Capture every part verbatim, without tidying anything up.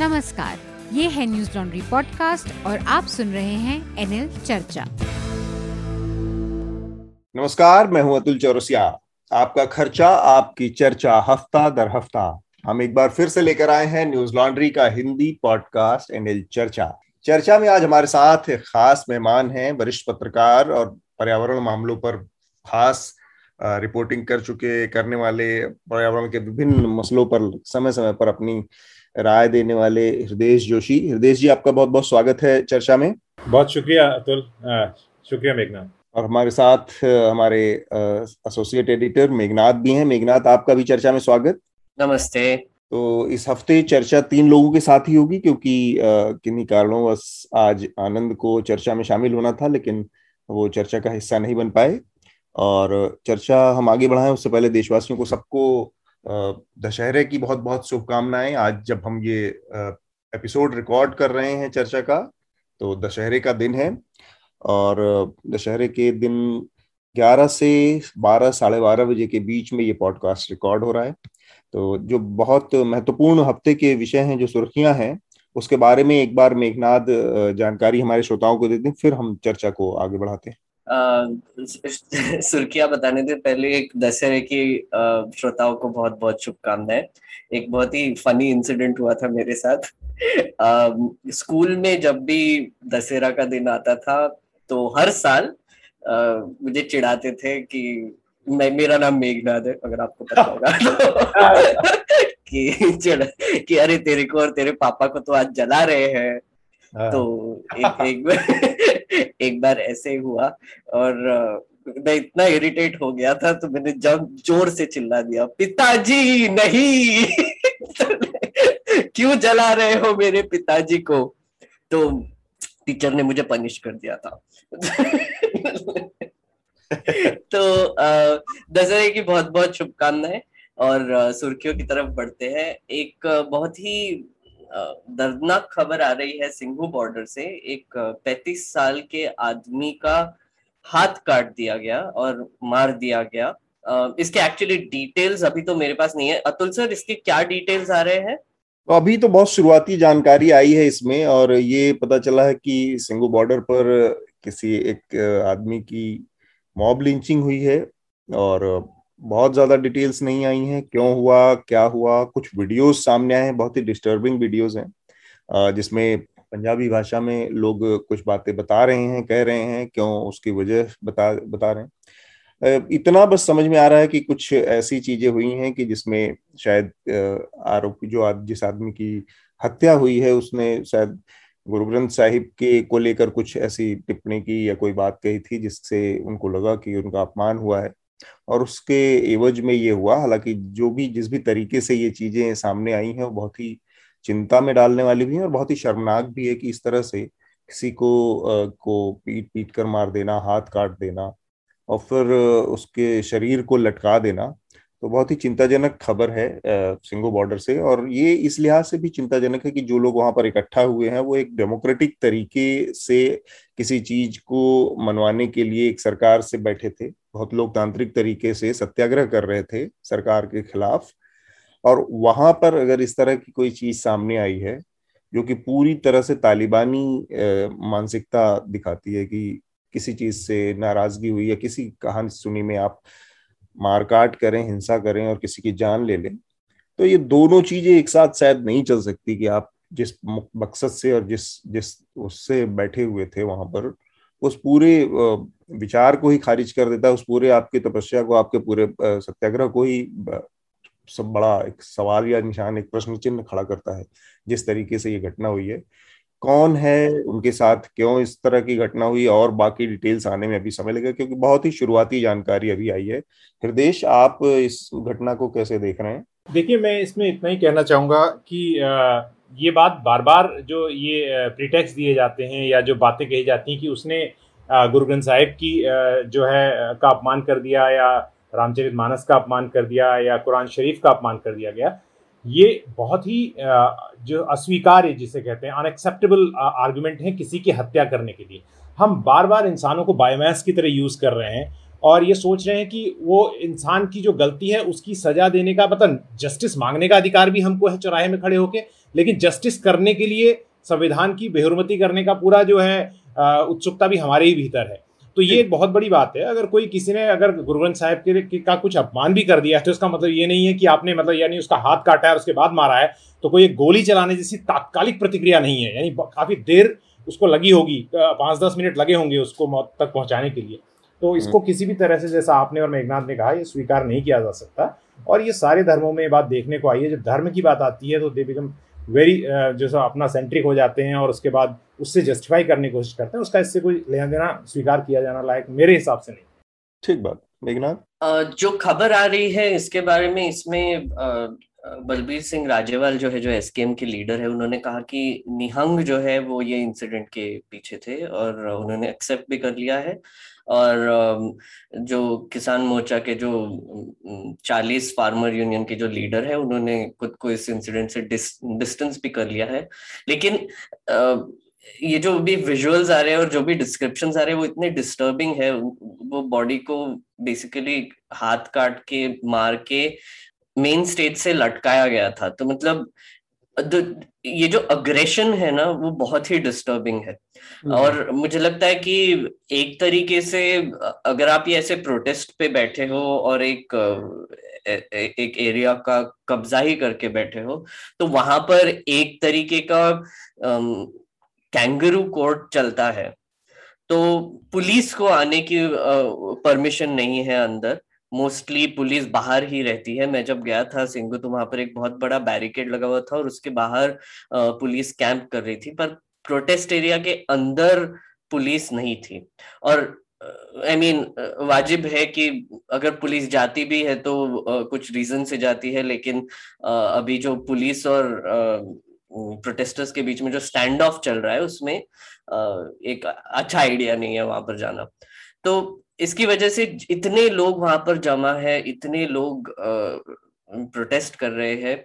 नमस्कार, ये है न्यूज लॉन्ड्री पॉडकास्ट और आप सुन रहे हैं एनएल चर्चा। नमस्कार, मैं हूं अतुल चौरसिया। आपका खर्चा आपकी चर्चा हफ्ता दर हफ्ता हम एक बार फिर से लेकर आए हैं न्यूज लॉन्ड्री का हिंदी पॉडकास्ट एनएल चर्चा। चर्चा में आज हमारे साथ एक खास मेहमान हैं, वरिष्ठ पत्रकार और पर्यावरण मामलों पर खास रिपोर्टिंग कर चुके करने वाले, पर्यावरण के विभिन्न मसलों पर समय समय पर अपनी राय देने वाले हृदेश जोशी। हृदेश जी, आपका बहुत बहुत स्वागत है चर्चा में। बहुत शुक्रिया अतुल, शुक्रिया मेघनाथ। और हमारे साथ हमारे एसोसिएट एडिटर मेघनाथ भी हैं। मेघनाथ, आपका भी चर्चा में स्वागत। नमस्ते। तो इस हफ्ते चर्चा तीन लोगों के साथ ही होगी क्योंकि किन्हीं कारणों बस आज आनंद को चर्चा में शामिल होना था लेकिन वो चर्चा का हिस्सा नहीं बन पाए। और चर्चा हम आगे बढ़ाएं उससे पहले देशवासियों को सबको दशहरे की बहुत बहुत शुभकामनाएं। आज जब हम ये एपिसोड रिकॉर्ड कर रहे हैं चर्चा का, तो दशहरे का दिन है और दशहरे के दिन ग्यारह से बारह साढ़े बारह बजे के बीच में ये पॉडकास्ट रिकॉर्ड हो रहा है। तो जो बहुत महत्वपूर्ण हफ्ते के विषय हैं, जो सुर्खियां हैं, उसके बारे में एक बार मेघनाद जानकारी हमारे श्रोताओं को देते हैं, फिर हम चर्चा को आगे बढ़ाते हैं। सुर्खियां बताने से पहले एक दशहरे की श्रोताओं को बहुत बहुत शुभकामनाएं। एक बहुत ही फनी इंसिडेंट हुआ था मेरे साथ। स्कूल में जब भी दशहरा का दिन आता था तो हर साल मुझे चिढ़ाते थे कि मैं, मेरा नाम मेघनाथ है, अगर आपको पता होगा, कि चिढ़ कि अरे तेरे को और तेरे पापा को तो आज जला रहे हैं। तो एक, एक बार एक बार ऐसे हुआ और मैं इतना इरिटेट हो गया था तो मैंने जब जोर से चिल्ला दिया, पिताजी नहीं क्यों जला रहे हो मेरे पिताजी को। तो टीचर ने मुझे पनिश कर दिया था तो दशहरे की बहुत बहुत शुभकामनाएं। और सुर्खियों की तरफ बढ़ते हैं। एक बहुत ही दर्दनाक खबर आ रही है सिंघु बॉर्डर से। एक पैंतीस साल के आदमी का हाथ काट दिया गया और मार दिया गया। इसके एक्चुअली डिटेल्स अभी तो मेरे पास नहीं है। अतुल सर, इसके क्या डिटेल्स आ रहे हैं? अभी तो बहुत शुरुआती जानकारी आई है इसमें और ये पता चला है कि सिंघु बॉर्डर पर किसी एक आदमी की मॉब लिंचिंग हुई है और बहुत ज्यादा डिटेल्स नहीं आई हैं, क्यों हुआ, क्या हुआ। कुछ वीडियोस सामने आए हैं, बहुत ही डिस्टर्बिंग वीडियोस हैं जिसमें पंजाबी भाषा में लोग कुछ बातें बता रहे हैं, कह रहे हैं, क्यों, उसकी वजह बता बता रहे हैं। इतना बस समझ में आ रहा है कि कुछ ऐसी चीजें हुई हैं कि जिसमें शायद आरोपी, जो जिस आदमी की हत्या हुई है, उसने शायद गुरु ग्रंथ साहिब के को लेकर कुछ ऐसी टिप्पणी की या कोई बात कही थी जिससे उनको लगा कि उनका अपमान हुआ है और उसके एवज में ये हुआ। हालांकि जो भी जिस भी तरीके से ये चीजें सामने आई हैं वो बहुत ही चिंता में डालने वाली भी हैं और बहुत ही शर्मनाक भी है कि इस तरह से किसी को को पीट पीट कर मार देना, हाथ काट देना और फिर उसके शरीर को लटका देना। तो बहुत ही चिंताजनक खबर है सिंघु बॉर्डर से। और ये इस लिहाज से भी चिंताजनक है कि जो लोग वहां पर इकट्ठा हुए हैं वो एक डेमोक्रेटिक तरीके से किसी चीज को मनवाने के लिए एक सरकार से बैठे थे, बहुत लोकतांत्रिक तरीके से सत्याग्रह कर रहे थे सरकार के खिलाफ। और वहां पर अगर इस तरह की कोई चीज सामने आई है जो कि पूरी तरह से तालिबानी मानसिकता दिखाती है कि किसी चीज से नाराजगी हुई या किसी कहानी सुनी में आप मारकाट करें, हिंसा करें और किसी की जान ले लें, तो ये दोनों चीजें एक साथ शायद नहीं चल सकती कि आप जिस मकसद से और जिस जिस उससे बैठे हुए थे वहां पर, उस पूरे विचार को ही खारिज कर देता है, उस पूरे आपकी तपस्या को, आपके पूरे सत्याग्रह को ही सब बड़ा एक सवाल या निशान, एक प्रश्न चिन्ह खड़ा करता है जिस तरीके से ये घटना हुई है। कौन है उनके साथ, क्यों इस तरह की घटना हुई, और बाकी डिटेल्स आने में अभी समय लगेगा क्योंकि बहुत ही शुरुआती जानकारी अभी आई है। हृदेश, आप इस घटना को कैसे देख रहे हैं? देखिए, मैं इसमें इतना ही कहना चाहूँगा कि ये बात बार बार जो ये प्रीटेक्स्ट दिए जाते हैं या जो बातें कही जाती हैं कि उसने गुरु ग्रंथ साहिब की जो है का अपमान कर दिया या रामचरित मानस का अपमान कर दिया या कुरान शरीफ का अपमान कर दिया गया, ये बहुत ही जो अस्वीकार्य, जिसे कहते हैं अनएक्सेप्टेबल आर्गुमेंट है किसी की हत्या करने के लिए। हम बार बार इंसानों को बायोमास की तरह यूज़ कर रहे हैं और ये सोच रहे हैं कि वो इंसान की जो गलती है उसकी सजा देने का, मतलब जस्टिस मांगने का अधिकार भी हमको है चौराहे में खड़े होके, लेकिन जस्टिस करने के लिए संविधान की बेहरमती करने का पूरा जो है उत्सुकता भी हमारे ही भीतर है। तो ये एक बहुत बड़ी बात है। अगर कोई किसी ने अगर गुरु ग्रंथ साहिब के का कुछ अपमान भी कर दिया तो इसका मतलब ये नहीं है कि आपने मतलब यानी उसका हाथ काटा है उसके बाद मारा है, तो कोई एक गोली चलाने जैसी तात्कालिक प्रतिक्रिया नहीं है। यानी काफ़ी देर उसको लगी होगी, पाँच दस मिनट लगे होंगे उसको मौत तक पहुँचाने के लिए। तो इसको किसी भी तरह से, जैसा आपने और मेघनाथ ने कहा, ये स्वीकार नहीं किया जा सकता। और ये सारे धर्मों में ये बात देखने को आई है, जब धर्म की बात आती है तो दे बिकम वेरी जैसा अपना सेंट्रिक हो जाते हैं और उसके बाद उससे जस्टिफाई करने की कोशिश करते हैं। उसका इससे कोई लेना देना स्वीकार किया जाना लायक मेरे हिसाब से नहीं। ठीक बात मेघनाथ। जो खबर आ रही है इसके बारे में, इसमें बलबीर सिंह राजेवाल जो है, जो एसकेएम के लीडर है, उन्होंने कहा कि निहंग जो है वो ये इंसिडेंट के पीछे थे और उन्होंने एक्सेप्ट भी कर लिया है। और जो किसान मोर्चा के जो चालीस फार्मर यूनियन के जो लीडर है, उन्होंने खुद को इस इंसिडेंट से डिस, डिस्टेंस भी कर लिया है। लेकिन ये जो भी विजुअल्स आ रहे हैं और जो भी डिस्क्रिप्शंस आ रहे हैं वो इतने डिस्टर्बिंग है। वो बॉडी को बेसिकली हाथ काट के मार के मेन स्टेज से लटकाया गया था। तो मतलब ये जो अग्रेशन है ना वो बहुत ही डिस्टर्बिंग है। और मुझे लगता है कि एक तरीके से अगर आप ये ऐसे प्रोटेस्ट पे बैठे हो और एक एक एरिया का कब्जा ही करके बैठे हो, तो वहां पर एक तरीके का कैंगरू कोर्ट चलता है। तो पुलिस को आने की परमिशन नहीं है अंदर, मोस्टली पुलिस बाहर ही रहती है। मैं जब गया था सिंघु तो वहां पर एक बहुत बड़ा बैरिकेड लगा हुआ था और उसके बाहर पुलिस कैंप कर रही थी, पर प्रोटेस्ट एरिया के अंदर पुलिस नहीं थी। और आई I मीन mean, वाजिब है कि अगर पुलिस जाती भी है तो कुछ रीजन से जाती है, लेकिन अभी जो पुलिस और प्रोटेस्टर्स के बीच में जो स्टैंड ऑफ चल रहा है उसमें एक अच्छा आइडिया नहीं है वहां पर जाना। तो इसकी वजह से इतने लोग वहां पर जमा है, इतने लोग आ, प्रोटेस्ट कर रहे हैं,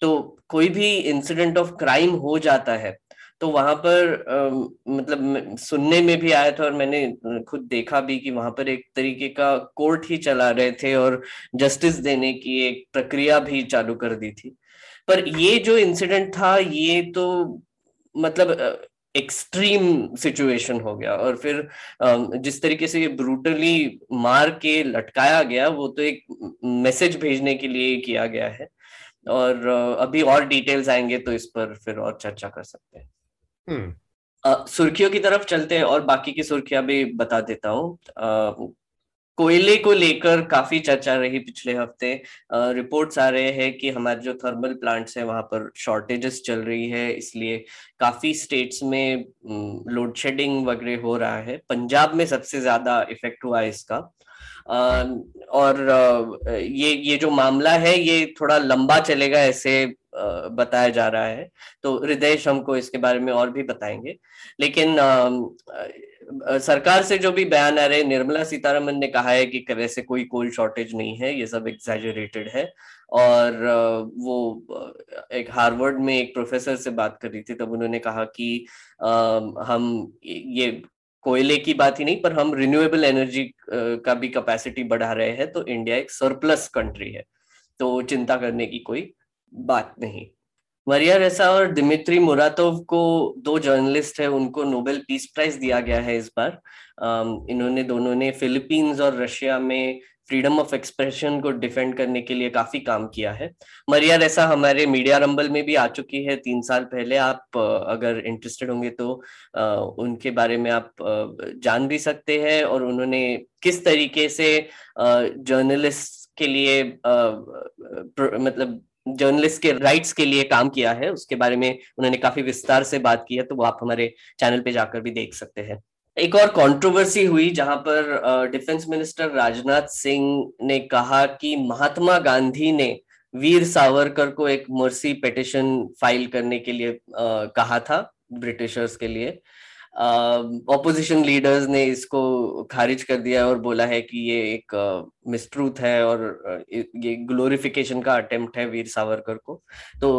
तो कोई भी इंसिडेंट ऑफ क्राइम हो जाता है तो वहां पर आ, मतलब सुनने में भी आया था और मैंने खुद देखा भी कि वहां पर एक तरीके का कोर्ट ही चला रहे थे और जस्टिस देने की एक प्रक्रिया भी चालू कर दी थी। पर ये जो इंसिडेंट था ये तो मतलब आ, एक्सट्रीम सिचुएशन हो गया। और फिर जिस तरीके से ये ब्रूटली मार के लटकाया गया वो तो एक मैसेज भेजने के लिए ही किया गया है। और अभी और डिटेल्स आएंगे तो इस पर फिर और चर्चा कर सकते हैं। सुर्खियों की तरफ चलते हैं और बाकी की सुर्खियां भी बता देता हूँ। कोयले को लेकर काफी चर्चा रही पिछले हफ्ते। रिपोर्ट्स आ रहे हैं कि हमारे जो थर्मल प्लांट्स हैं वहां पर शॉर्टेजेस चल रही है, इसलिए काफी स्टेट्स में लोड शेडिंग वगैरह हो रहा है। पंजाब में सबसे ज्यादा इफेक्ट हुआ है इसका। और ये ये जो मामला है ये थोड़ा लंबा चलेगा ऐसे बताया जा रहा है, तो हृदेश हमको इसके बारे में और भी बताएंगे। लेकिन सरकार से जो भी बयान आ रहे, निर्मला सीतारमण ने कहा है कि वैसे कोई कोल शॉर्टेज नहीं है, ये सब एग्जैजरेटेड है। और वो एक हार्वर्ड में एक प्रोफेसर से बात कर रही थी तब उन्होंने कहा कि हम ये कोयले की बात ही नहीं पर हम रिन्यूएबल एनर्जी का भी कैपेसिटी बढ़ा रहे हैं, तो इंडिया एक सरप्लस कंट्री है तो चिंता करने की कोई बात नहीं। मारिया रेसा और दिमित्री मुरातोव को, दो जर्नलिस्ट है, उनको नोबेल पीस प्राइज दिया गया है इस बार। इन्होंने दोनों ने फिलीपींस और रशिया में फ्रीडम ऑफ एक्सप्रेशन को डिफेंड करने के लिए काफी काम किया है। मारिया रेसा हमारे मीडिया रंबल में भी आ चुकी है तीन साल पहले। आप अगर इंटरेस्टेड होंगे तो उनके बारे में आप जान भी सकते हैं और उन्होंने किस तरीके से जर्नलिस्ट के लिए मतलब जर्नलिस्ट के राइट्स के लिए काम किया है उसके बारे में उन्होंने काफी विस्तार से बात की है, तो वो आप हमारे चैनल पे जाकर भी देख सकते हैं। एक और कंट्रोवर्सी हुई जहां पर डिफेंस मिनिस्टर राजनाथ सिंह ने कहा कि महात्मा गांधी ने वीर सावरकर को एक मर्सी पिटिशन फाइल करने के लिए आ, कहा था ब्रिटिशर्स के लिए। ऑपोजिशन uh, लीडर्स ने इसको खारिज कर दिया और बोला है कि ये एक मिसट्रूथ uh, है और uh, ये ग्लोरिफिकेशन का अटेम्प्ट है वीर सावरकर को। तो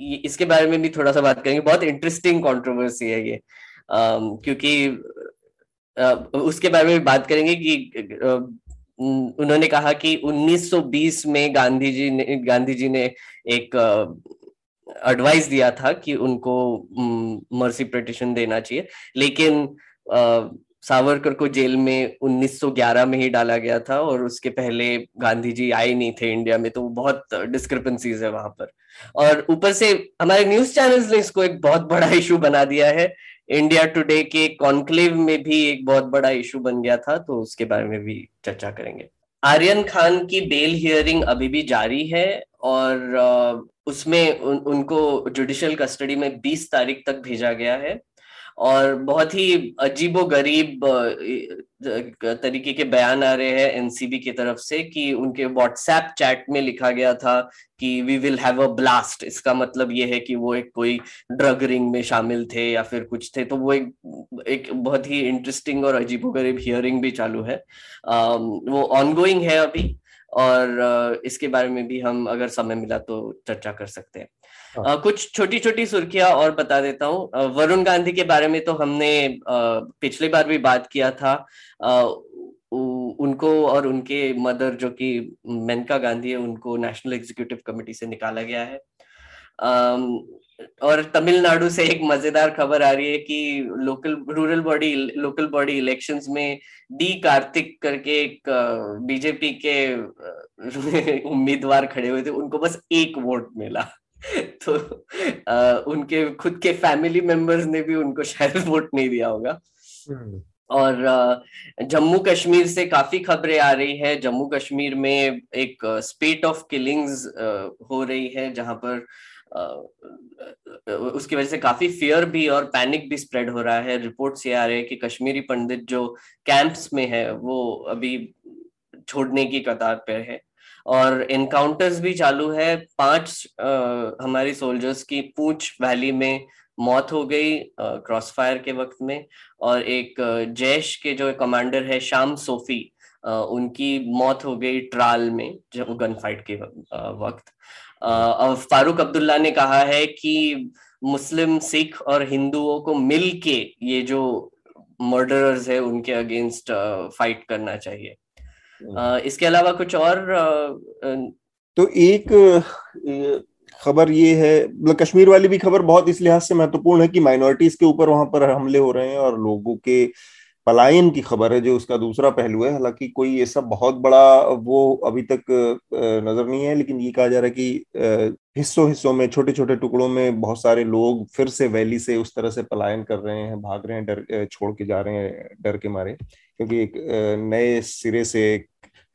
इसके बारे में भी थोड़ा सा बात करेंगे। बहुत इंटरेस्टिंग कंट्रोवर्सी है ये, uh, क्योंकि उसके बारे में बात करेंगे कि उन्होंने कहा कि उन्नीस सौ बीस में गांधी जी ने गांधी जी ने एक एडवाइस दिया था कि उनको मर्सी पिटीशन देना चाहिए, लेकिन सावरकर को जेल में उन्नीस सौ ग्यारह में ही डाला गया था और उसके पहले गांधी जी आए नहीं थे इंडिया में, तो बहुत डिस्क्रिपेंसीज है वहां पर। और ऊपर से हमारे न्यूज चैनल्स ने इसको एक बहुत बड़ा इशू बना दिया है, इंडिया टुडे के कॉन्क्लेव में भी एक बहुत बड़ा इशू बन गया था, तो उसके बारे में भी चर्चा करेंगे। आर्यन खान की बेल हियरिंग अभी भी जारी है और उसमें उन, उनको जुडिशियल कस्टडी में बीस तारीख तक भेजा गया है और बहुत ही अजीबोगरीब तरीके के बयान आ रहे हैं एनसीबी की तरफ से कि उनके व्हाट्सएप चैट में लिखा गया था कि we will have a blast. इसका मतलब ये है कि वो एक कोई ड्रग रिंग में शामिल थे या फिर कुछ थे। तो वो एक, एक बहुत ही इंटरेस्टिंग और अजीबोगरीब हियरिंग भी चालू है, वो ऑनगोइंग है अभी और इसके बारे में भी हम अगर समय मिला तो चर्चा कर सकते हैं। Uh, कुछ छोटी छोटी सुर्खियां और बता देता हूँ। uh, वरुण गांधी के बारे में तो हमने uh, पिछली बार भी बात किया था। uh, उनको और उनके मदर जो कि मेनका गांधी है, उनको नेशनल एग्जीक्यूटिव कमेटी से निकाला गया है। uh, और तमिलनाडु से एक मजेदार खबर आ रही है कि local rural body local body elections में डी कार्तिक करके एक बीजेपी के उम्मीदवार खड़े हुए थे, उनको बस एक वोट मिला। तो आ, उनके खुद के फैमिली मेंबर्स ने भी उनको शायद वोट नहीं दिया होगा। और जम्मू कश्मीर से काफी खबरें आ रही है। जम्मू कश्मीर में एक स्पेट ऑफ किलिंग्स हो रही है जहां पर आ, उसकी वजह से काफी फियर भी और पैनिक भी स्प्रेड हो रहा है। रिपोर्ट्स ये आ रहे हैं कि कश्मीरी पंडित जो कैंप्स में है वो अभी छोड़ने की कतार पर है और एनकाउंटर्स भी चालू है। पांच आ, हमारी सोल्जर्स की पूंछ वैली में मौत हो गई क्रॉस फायर के वक्त में और एक जैश के जो कमांडर है शाम सोफी, आ, उनकी मौत हो गई ट्राल में जब गन फाइट के वक्त। आ, फारूक अब्दुल्ला ने कहा है कि मुस्लिम, सिख और हिंदुओं को मिल के ये जो मर्डरर्स है उनके अगेंस्ट फाइट करना चाहिए। Uh, इसके अलावा कुछ और uh, तो एक खबर ये है, मतलब कश्मीर वाली भी खबर बहुत इस लिहाज से महत्वपूर्ण है कि माइनॉरिटीज के ऊपर वहां पर हमले हो रहे हैं और लोगों के पलायन की खबर है जो उसका दूसरा पहलू है। हालांकि कोई ऐसा बहुत बड़ा वो अभी तक नजर नहीं है, लेकिन ये कहा जा रहा है कि हिस्सों हिस्सों में, छोटे छोटे टुकड़ों में बहुत सारे लोग फिर से वैली से उस तरह से पलायन कर रहे हैं, भाग रहे हैं, डर छोड़ के जा रहे हैं डर के मारे, क्योंकि एक नए सिरे से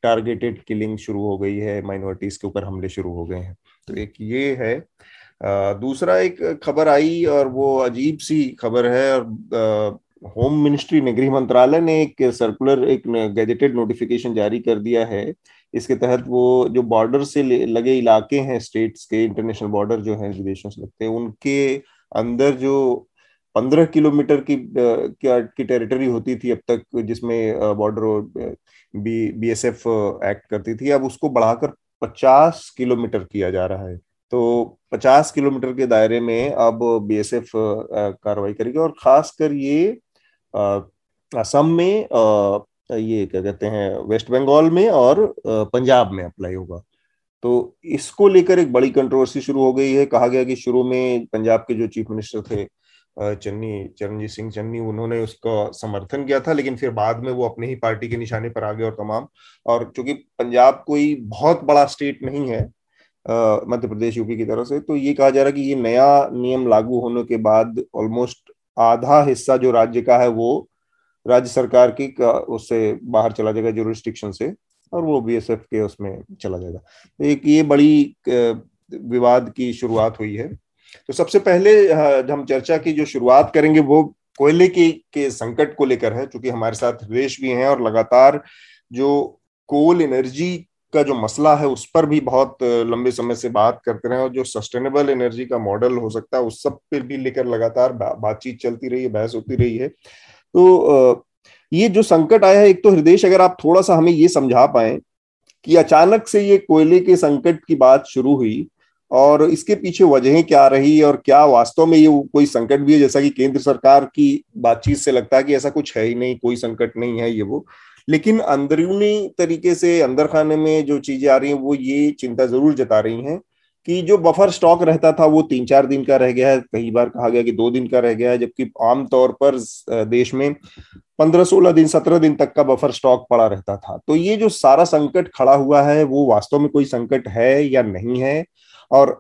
टारगेटेड किलिंग शुरू हो गई है, माइनॉरिटीज के ऊपर हमले शुरू हो गए हैं। तो एक ये है। दूसरा एक खबर आई और वो अजीब सी खबर है और होम मिनिस्ट्री ने, गृह मंत्रालय ने एक सर्कुलर, एक गैजेटेड नोटिफिकेशन जारी कर दिया है। इसके तहत वो जो बॉर्डर से लगे इलाके हैं स्टेट्स के, इंटरनेशनल बॉर्डर जो हैं विदेशों से लगते हैं, उनके अंदर जो पंद्रह किलोमीटर की की टेरिटरी होती थी अब तक, जिसमें बॉर्डर बी बीएसएफ एक्ट करती थी, अब उसको बढ़ाकर पचास किलोमीटर किया जा रहा है। तो पचास किलोमीटर के दायरे में अब बीएसएफ कार्रवाई करेगी और खासकर ये असम में, ये क्या कहते हैं, वेस्ट बंगाल में और पंजाब में अप्लाई होगा। तो इसको लेकर एक बड़ी कंट्रोवर्सी शुरू हो गई है। कहा गया कि शुरू में पंजाब के जो चीफ मिनिस्टर थे चन्नी चरणजीत सिंह चन्नी, उन्होंने उसका समर्थन किया था, लेकिन फिर बाद में वो अपने ही पार्टी के निशाने पर आ गए और तमाम। और चूंकि पंजाब कोई बहुत बड़ा स्टेट नहीं है मध्य प्रदेश यूपी की तरह से, तो ये कहा जा रहा है कि ये नया नियम लागू होने के बाद ऑलमोस्ट आधा हिस्सा जो राज्य का है वो राज्य सरकार की उससे बाहर चला जाएगा, जो रिस्ट्रिक्शन से, और वो बीएसएफ के उसमें चला जाएगा। तो एक ये बड़ी विवाद की शुरुआत हुई है। तो सबसे पहले हम चर्चा की जो शुरुआत करेंगे वो कोयले के, के संकट को लेकर है, क्योंकि हमारे साथ हृदेश भी हैं और लगातार जो कोल एनर्जी का जो मसला है उस पर भी बहुत लंबे समय से बात करते रहे हैं और जो सस्टेनेबल एनर्जी का मॉडल हो सकता है उस सब पे भी लेकर लगातार बा, बातचीत चलती रही है, बहस होती रही है। तो ये जो संकट आया है, एक तो हृदेश अगर आप थोड़ा सा हमें ये समझा पाए कि अचानक से ये कोयले के संकट की बात शुरू हुई और इसके पीछे वजहें क्या रही और क्या वास्तव में ये कोई संकट भी है, जैसा कि केंद्र सरकार की बातचीत से लगता है कि ऐसा कुछ है ही नहीं, कोई संकट नहीं है ये वो, लेकिन अंदरूनी तरीके से अंदर खाने में जो चीजें आ रही हैं वो ये चिंता जरूर जता रही हैं कि जो बफर स्टॉक रहता था वो तीन चार दिन का रह गया है, कई बार कहा गया कि दो दिन का रह गया है, जबकि आमतौर पर देश में पंद्रह सोलह दिन सत्रह दिन तक का बफर स्टॉक पड़ा रहता था। तो ये जो सारा संकट खड़ा हुआ है वो वास्तव में कोई संकट है या नहीं है और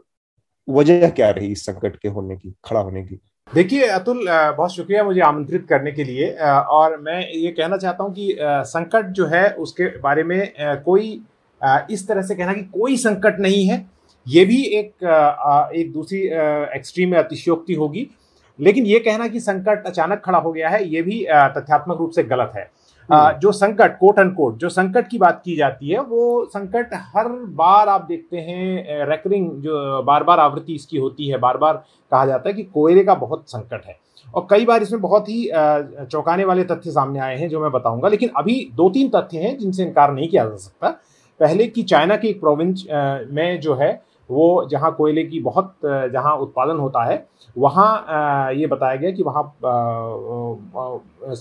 वजह क्या रही इस संकट के होने की, खड़ा होने की। देखिए अतुल, बहुत शुक्रिया मुझे आमंत्रित करने के लिए, और मैं ये कहना चाहता हूँ कि संकट जो है उसके बारे में कोई इस तरह से कहना कि कोई संकट नहीं है, ये भी एक एक दूसरी एक्सट्रीम अतिशयोक्ति होगी, लेकिन ये कहना कि संकट अचानक खड़ा हो गया है ये भी तथ्यात्मक रूप से गलत है। जो संकट कोट एंड कोट जो संकट की बात की जाती है वो संकट हर बार आप देखते हैं, रेकरिंग जो बार बार आवृत्ति इसकी होती है, बार बार कहा जाता है कि कोयले का बहुत संकट है, और कई बार इसमें बहुत ही चौंकाने वाले तथ्य सामने आए हैं जो मैं बताऊंगा। लेकिन अभी दो तीन तथ्य हैं जिनसे इनकार नहीं किया जा सकता। पहले कि चाइना की एक प्रोविंस में जो है वो जहाँ कोयले की बहुत जहाँ उत्पादन होता है वहाँ ये बताया गया कि वहाँ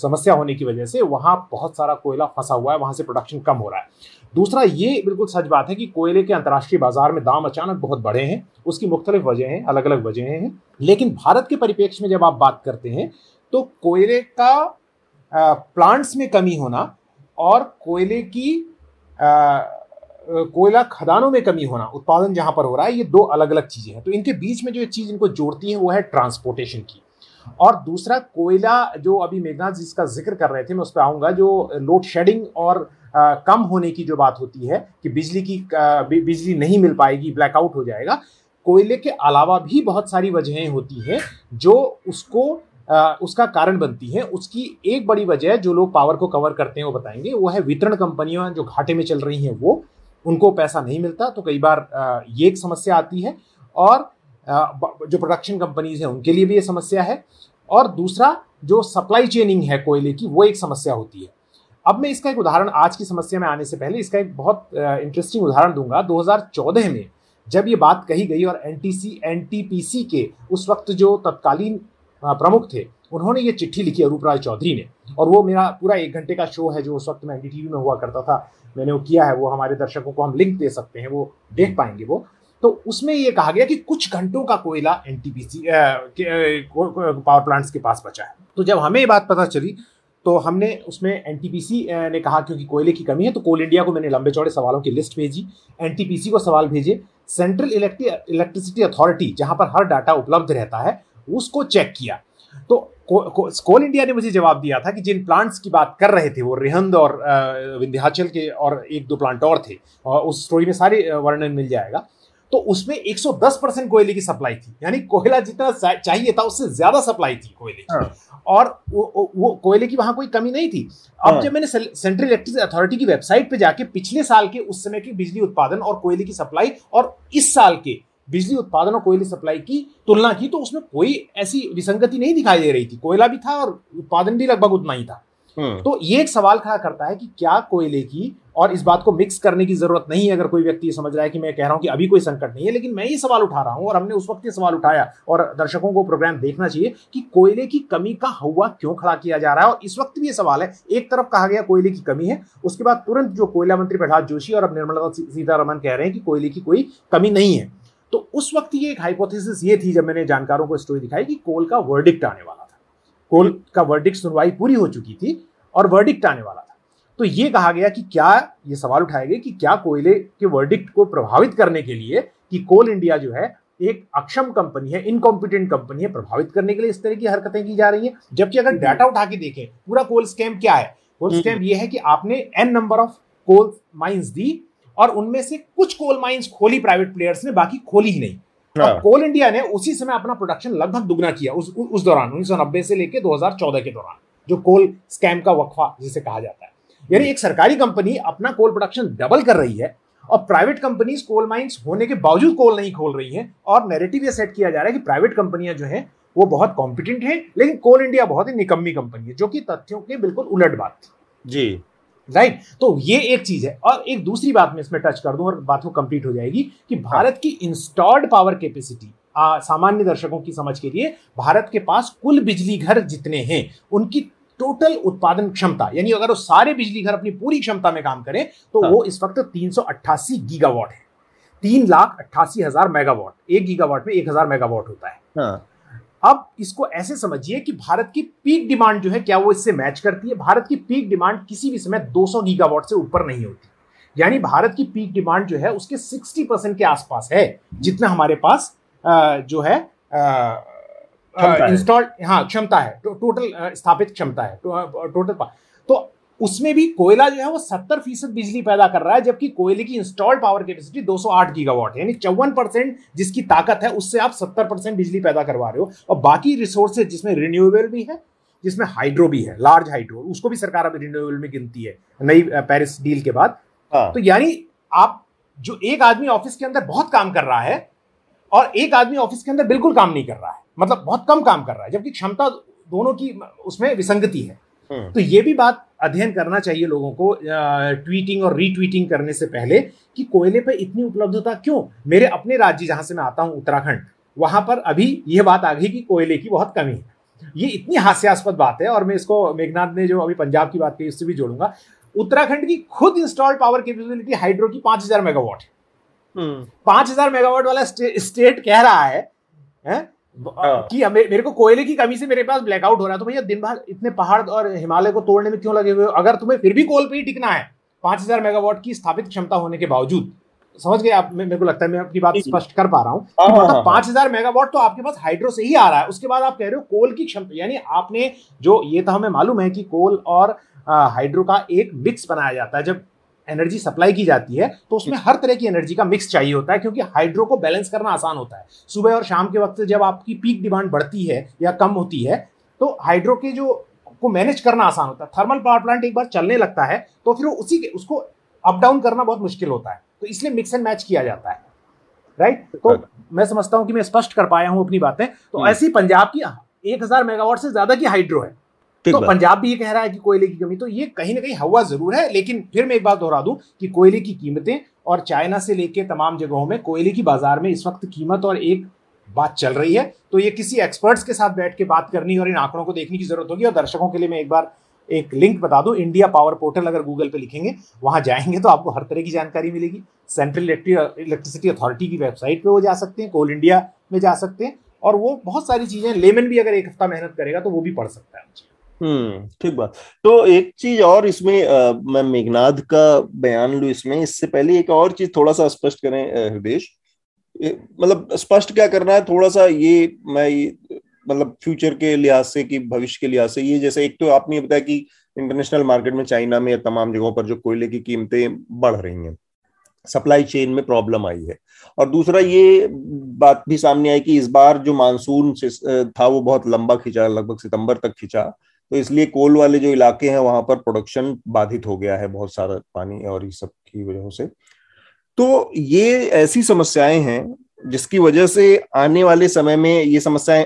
समस्या होने की वजह से वहाँ बहुत सारा कोयला फंसा हुआ है, वहाँ से प्रोडक्शन कम हो रहा है। दूसरा, ये बिल्कुल सच बात है कि कोयले के अंतर्राष्ट्रीय बाजार में दाम अचानक बहुत बढ़े हैं, उसकी मुख्तलिफ वजह हैं, अलग अलग वजहें हैं। लेकिन भारत के परिप्रेक्ष्य में जब आप बात करते हैं तो कोयले का प्लांट्स में कमी होना और कोयले की कोयला खदानों में कमी होना, उत्पादन जहाँ पर हो रहा है, ये दो अलग अलग चीज़ें हैं। तो इनके बीच में जो एक चीज़ इनको जोड़ती है वो है ट्रांसपोर्टेशन की, और दूसरा कोयला जो अभी मेघनाथ जी इसका जिक्र कर रहे थे, मैं उस पर आऊँगा, जो लोड शेडिंग और आ, कम होने की जो बात होती है कि बिजली की आ, बिजली नहीं मिल पाएगी, ब्लैकआउट हो जाएगा। कोयले के अलावा भी बहुत सारी वजहें होती हैं जो उसको आ, उसका कारण बनती है। उसकी एक बड़ी वजह जो लोग पावर को कवर करते हैं वो बताएंगे, वो है वितरण कंपनियाँ जो घाटे में चल रही हैं, वो उनको पैसा नहीं मिलता, तो कई बार ये एक समस्या आती है, और जो प्रोडक्शन कंपनीज हैं उनके लिए भी ये समस्या है। और दूसरा जो सप्लाई चेनिंग है कोयले की, वो एक समस्या होती है। अब मैं इसका एक उदाहरण, आज की समस्या में आने से पहले इसका एक बहुत इंटरेस्टिंग उदाहरण दूंगा। दो हज़ार चौदह में जब ये बात कही गई और एन टी पी सी के उस वक्त जो तत्कालीन प्रमुख थे उन्होंने ये चिट्ठी लिखी अरूप राय चौधरी ने, और वो मेरा पूरा एक घंटे का शो है जो उस वक्त मैं एन डी टी वी में हुआ करता था, मैंने वो किया है, वो हमारे दर्शकों को हम लिंक दे सकते हैं, वो देख पाएंगे वो। तो उसमें ये कहा गया कि कुछ घंटों का कोयला N T P C power plants के पास बचा है। तो जब हमें ये बात पता चली तो हमने उसमें एन टी पी सी ने कहा क्योंकि कोयले की कमी है, तो कोल इंडिया को मैंने लंबे चौड़े सवालों की लिस्ट भेजी, एन टी पी सी को सवाल भेजे, सेंट्रल इलेक्ट्रिसिटी अथॉरिटी जहाँ पर हर डाटा उपलब्ध रहता है उसको चेक किया। तो कोल इंडिया ने मुझे जवाब दिया था कि जिन प्लांट्स की बात कर रहे थे वो रिहंद और विंध्याचल के और एक दो प्लांट और थे, और उस स्टोरी में सारे वर्णन मिल जाएगा, तो उसमें एक सौ दस परसेंट कोयले की सप्लाई थी, यानी कोयला जितना चाहिए था उससे ज्यादा सप्लाई थी कोयले की, और वो, वो कोयले की वहां कोई कमी नहीं थी। अब जब मैंने सेंट्रल इलेक्ट्रिसिटी अथॉरिटी की वेबसाइट पे जाके पिछले साल के उस समय की बिजली उत्पादन और कोयले की सप्लाई और इस साल के बिजली उत्पादन और कोयले सप्लाई की तुलना की तो उसमें कोई ऐसी विसंगति नहीं दिखाई दे रही थी, कोयला भी था और उत्पादन भी लगभग उतना ही था। तो ये एक सवाल खड़ा करता है कि क्या कोयले की, और इस बात को मिक्स करने की जरूरत नहीं है अगर कोई व्यक्ति ये समझ रहा है कि मैं कह रहा हूं कि अभी कोई संकट नहीं है, लेकिन मैं ये सवाल उठा रहा हूं और हमने उस वक्त ये सवाल उठाया, और दर्शकों को प्रोग्राम देखना चाहिए कि कोयले की कमी का हवा क्यों खड़ा किया जा रहा है। और इस वक्त भी ये सवाल है, एक तरफ कहा गया कोयले की कमी है, उसके बाद तुरंत जो कोयला मंत्री प्रहलाद जोशी और अब निर्मला सीतारमण कह रहे हैं कि कोयले की कोई कमी नहीं है। तो उस वक्त ये एक हाइपोथेसिस ये थी, जब मैंने जानकारों को स्टोरी दिखाई कि कोल का वर्डिक्ट आने वाला था, कोल का वर्डिक्ट सुनवाई पूरी हो चुकी थी और वर्डिक्ट आने वाला था, तो ये कहा गया कि क्या ये सवाल उठाए गए कि क्या कोयले के वर्डिक्ट को प्रभावित करने के लिए कि कोल इंडिया जो है एक अक्षम कंपनी है, इनकॉम्पिटेंट कंपनी है, प्रभावित करने के लिए इस तरह की हरकतें की जा रही हैं। जबकि अगर डाटा उठा के देखें पूरा कोल स्कैम क्या है, कोल स्कैम ये है कि आपने N number of coal mines दी और उनमें से कुछ कोल माइंस खोली प्राइवेट प्लेयर्स ने, बाकी खोली ही नहीं। और कोल इंडिया ने उसी समय अपना प्रोडक्शन लगभग दुगना किया उस उस दौरान उन्नीस सौ नब्बे से लेकर दो हज़ार चौदह के दौरान, जो कोल स्कैम का वक्फा जिसे कहा जाता है, यानी एक सरकारी कंपनी अपना कोल प्रोडक्शन डबल कर रही है और प्राइवेट कंपनीज कोल माइंस होने के बावजूद कोल नहीं खोल रही है, और नैरेटिव ये सेट किया जा रहा है कि प्राइवेट कंपनियां जो है वो बहुत कॉम्पिटेंट है लेकिन कोल इंडिया बहुत ही निकम्मी कंपनी है, जो कि तथ्यों के बिल्कुल उलट बात जी। राइट, तो ये एक चीज है। और एक दूसरी बात मैं इसमें टच कर दूं और बात को कंप्लीट हो जाएगी कि भारत की इंस्टॉल्ड पावर कैपेसिटी, सामान्य दर्शकों की समझ के लिए, भारत के पास कुल बिजली घर जितने हैं उनकी टोटल उत्पादन क्षमता, यानी अगर वो सारे बिजली घर अपनी पूरी क्षमता में काम करें तो हाँ। वो इस वक्त तीन सौ अट्ठासी गीगावाट है, तीन लाख अट्ठासी हजार मेगावाट, एक गीगावाट में एक हजार मेगावाट होता है हाँ। अब इसको ऐसे समझिए कि भारत की पीक डिमांड जो है क्या वो इससे मैच करती है? भारत की पीक डिमांड किसी भी समय दो सौ गीगावाट से ऊपर नहीं होती, यानी भारत की पीक डिमांड जो है उसके साठ परसेंट के आसपास है जितना हमारे पास जो है इंस्टॉल हाँ क्षमता है, टो, टोटल स्थापित क्षमता है, टो, टोटल तो उसमें भी कोयला जो है वो सत्तर फीसद बिजली पैदा कर रहा है, जबकि कोयले की इंस्टॉल्ड पावर कैपेसिटी दो सौ आठ गीगावाट है, यानी चौवन परसेंट जिसकी ताकत है उससे आप सत्तर परसेंट बिजली पैदा करवा रहे हो। और बाकी रिसोर्सेज जिसमें रिन्यूएबल भी है, जिसमें हाइड्रो भी है, लार्ज हाइड्रो, उसको भी सरकार अब रिन्यूएबल में गिनती है नई पेरिस डील के बाद। तो यानी आप जो एक आदमी ऑफिस के अंदर बहुत काम कर रहा है और एक आदमी ऑफिस के अंदर बिल्कुल काम नहीं कर रहा है, मतलब बहुत कम काम कर रहा है, जबकि क्षमता दोनों की उसमें विसंगति है। तो ये भी बात अध्ययन करना चाहिए लोगों को ट्वीटिंग और रीट्वीटिंग करने से पहले कि कोयले पे इतनी उपलब्धता क्यों। मेरे अपने राज्य जहां से मैं आता हूं उत्तराखंड, वहां पर अभी यह बात आ गई कि कोयले की बहुत कमी है। ये इतनी हास्यास्पद बात है और मैं इसको मेघनाथ ने जो अभी पंजाब की बात कही उससे भी जोड़ूंगा। उत्तराखंड की खुद इंस्टॉल्ड पावर कैपेबिलिटी हाइड्रो की पांच हजार मेगावाट है, पांच हजार मेगावाट वाला स्टे, स्टेट कह रहा है, है? कि मेरे को कोयले की कमी से मेरे पास ब्लैकआउट हो रहा है। तो भैया दिन भर इतने पहाड़ और हिमालय को तोड़ने में क्यों लगे हुए हो? अगर तुम्हें फिर भी कोल पे ही टिकना है पांच हजार मेगावाट की स्थापित क्षमता होने के बावजूद। समझ गए आप? मेरे को लगता है मैं अपनी बात स्पष्ट कर पा रहा हूँ। मतलब पांच हजार मेगावाट तो आपके पास हाइड्रो से ही आ रहा है, उसके बाद आप कह रहे हो कोल की क्षमता, यानी आपने जो, ये तो हमें मालूम है कि कोल और हाइड्रो का एक मिक्स बनाया जाता है। जब एनर्जी सप्लाई की जाती है तो उसमें हर तरह की एनर्जी का मिक्स चाहिए होता है, क्योंकि हाइड्रो को बैलेंस करना आसान होता है। सुबह और शाम के वक्त जब आपकी पीक डिमांड बढ़ती है या कम होती है तो हाइड्रो के जो को मैनेज करना आसान होता है। थर्मल पावर प्लांट एक बार चलने लगता है तो फिर उसी के उसको अप डाउन करना बहुत मुश्किल होता है, तो इसलिए मिक्स एंड मैच किया जाता है। राइट, तो मैं समझता हूँ कि मैं स्पष्ट कर पाया हूँ अपनी बातें। तो ऐसी पंजाब की एक हजार मेगावाट से ज्यादा की हाइड्रो है, तो पंजाब भी ये कह रहा है कि कोयले की कमी। तो ये कहीं ना कहीं हवा जरूर है, लेकिन फिर मैं एक बात दोहरा दूं कि कोयले की कीमतें और चाइना से लेके तमाम जगहों में कोयले की बाजार में इस वक्त कीमत और एक बात चल रही है। तो ये किसी एक्सपर्ट्स के साथ बैठ के बात करनी और इन आंकड़ों को देखने की जरूरत होगी। और दर्शकों के लिए मैं एक बार एक लिंक बता दूं, इंडिया पावर पोर्टल अगर गूगल पे लिखेंगे, वहां जाएंगे तो आपको हर तरह की जानकारी मिलेगी। सेंट्रल इलेक्ट्रिसिटी अथॉरिटी की वेबसाइट पे वो जा सकते हैं, कोल इंडिया में जा सकते हैं, और वो बहुत सारी चीजें, लेमन भी अगर एक हफ्ता मेहनत करेगा तो वो भी पढ़ सकता है। हम्म ठीक बात। तो एक चीज और इसमें आ, मैं मेघनाथ का बयान लूं इसमें, इससे पहले एक और चीज थोड़ा सा स्पष्ट करें हृदेश। मतलब स्पष्ट क्या करना है, थोड़ा सा ये मैं मतलब फ्यूचर के लिहाज से कि भविष्य के लिहाज से, ये जैसे एक तो आपने बताया कि इंटरनेशनल मार्केट में चाइना में तमाम जगहों पर जो कोयले की कीमतें बढ़ रही हैं, सप्लाई चेन में प्रॉब्लम आई है, और दूसरा ये बात भी सामने आई कि इस बार जो मानसून था वो बहुत लंबा खिंचा, लगभग सितंबर तक खिंचा, तो इसलिए कोल वाले जो इलाके हैं वहां पर प्रोडक्शन बाधित हो गया है, बहुत सारा पानी और ये सब की वजहों से। तो ये ऐसी समस्याएं हैं जिसकी वजह से आने वाले समय में ये समस्याएं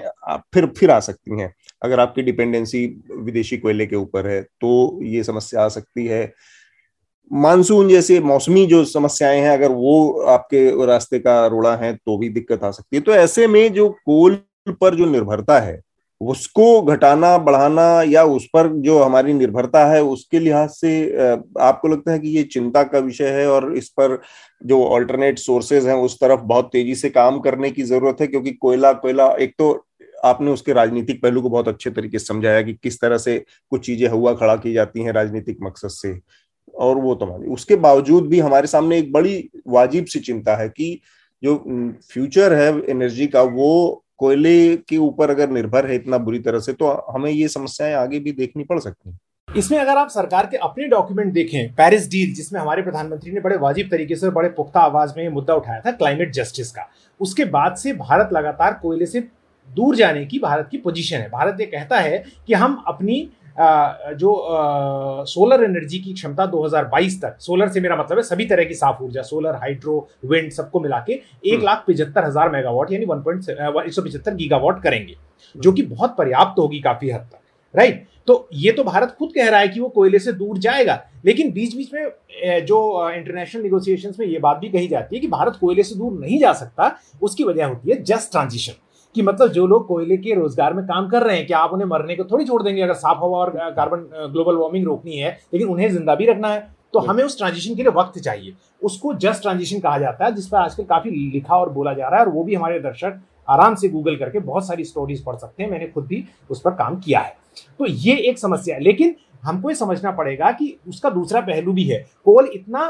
फिर फिर आ सकती हैं। अगर आपकी डिपेंडेंसी विदेशी कोयले के ऊपर है तो ये समस्या आ सकती है। मानसून जैसे मौसमी जो समस्याएं हैं, अगर वो आपके रास्ते का रोड़ा है तो भी दिक्कत आ सकती है। तो ऐसे में जो कोल पर जो निर्भरता है उसको घटाना बढ़ाना, या उस पर जो हमारी निर्भरता है उसके लिहाज से आपको लगता है कि ये चिंता का विषय है, और इस पर जो ऑल्टरनेट सोर्सेज हैं उस तरफ बहुत तेजी से काम करने की जरूरत है। क्योंकि कोयला कोयला एक तो आपने उसके राजनीतिक पहलू को बहुत अच्छे तरीके से समझाया कि किस तरह से कुछ चीजें हवा खड़ा की जाती हैं राजनीतिक मकसद से, और वो तो हमारी, उसके बावजूद भी हमारे सामने एक बड़ी वाजिब सी चिंता है कि जो फ्यूचर है एनर्जी का वो कोयले के ऊपर अगर निर्भर है इतना बुरी तरह से, तो हमें ये समस्याएं आगे भी देखनी पड़ सकती हैं। इसमें अगर आप सरकार के अपने डॉक्यूमेंट देखें, पेरिस डील जिसमें हमारे प्रधानमंत्री ने बड़े वाजिब तरीके से और बड़े पुख्ता आवाज में ये मुद्दा उठाया था क्लाइमेट जस्टिस का, उसके बाद से भारत लगातार कोयले से दूर जाने की भारत की पोजीशन है। भारत ये कहता है कि हम अपनी आ, जो आ, सोलर एनर्जी की क्षमता दो हज़ार बाईस तक, सोलर से मेरा मतलब है सभी तरह की साफ ऊर्जा, सोलर, हाइड्रो, विंड, सबको मिला के एक लाख पिछहत्तर हजार मेगावाट यानी एक सौ पचहत्तर गीगावाट करेंगे, जो कि बहुत पर्याप्त होगी काफी हद तक। राइट। तो ये तो भारत खुद कह रहा है कि वो कोयले से दूर जाएगा, लेकिन बीच बीच में जो इंटरनेशनल निगोशिएशंस में ये बात भी कही जाती है कि भारत कोयले से दूर नहीं जा सकता। उसकी वजह होती है जस्ट ट्रांजिशन, कि मतलब जो लोग कोयले के रोजगार में काम कर रहे हैं, कि आप उन्हें मरने को थोड़ी छोड़ देंगे अगर साफ हवा और कार्बन ग्लोबल वार्मिंग रोकनी है, लेकिन उन्हें जिंदा भी रखना है। तो हमें उस ट्रांजिशन के लिए वक्त चाहिए, उसको जस्ट ट्रांजिशन कहा जाता है, जिस पर आजकल काफी लिखा और बोला जा रहा है, और वो भी हमारे दर्शक आराम से गूगल करके बहुत सारी स्टोरीज पढ़ सकते हैं। मैंने खुद भी उस पर काम किया है। तो ये एक समस्या है, लेकिन हमको ये समझना पड़ेगा कि उसका दूसरा पहलू भी है। कोल इतना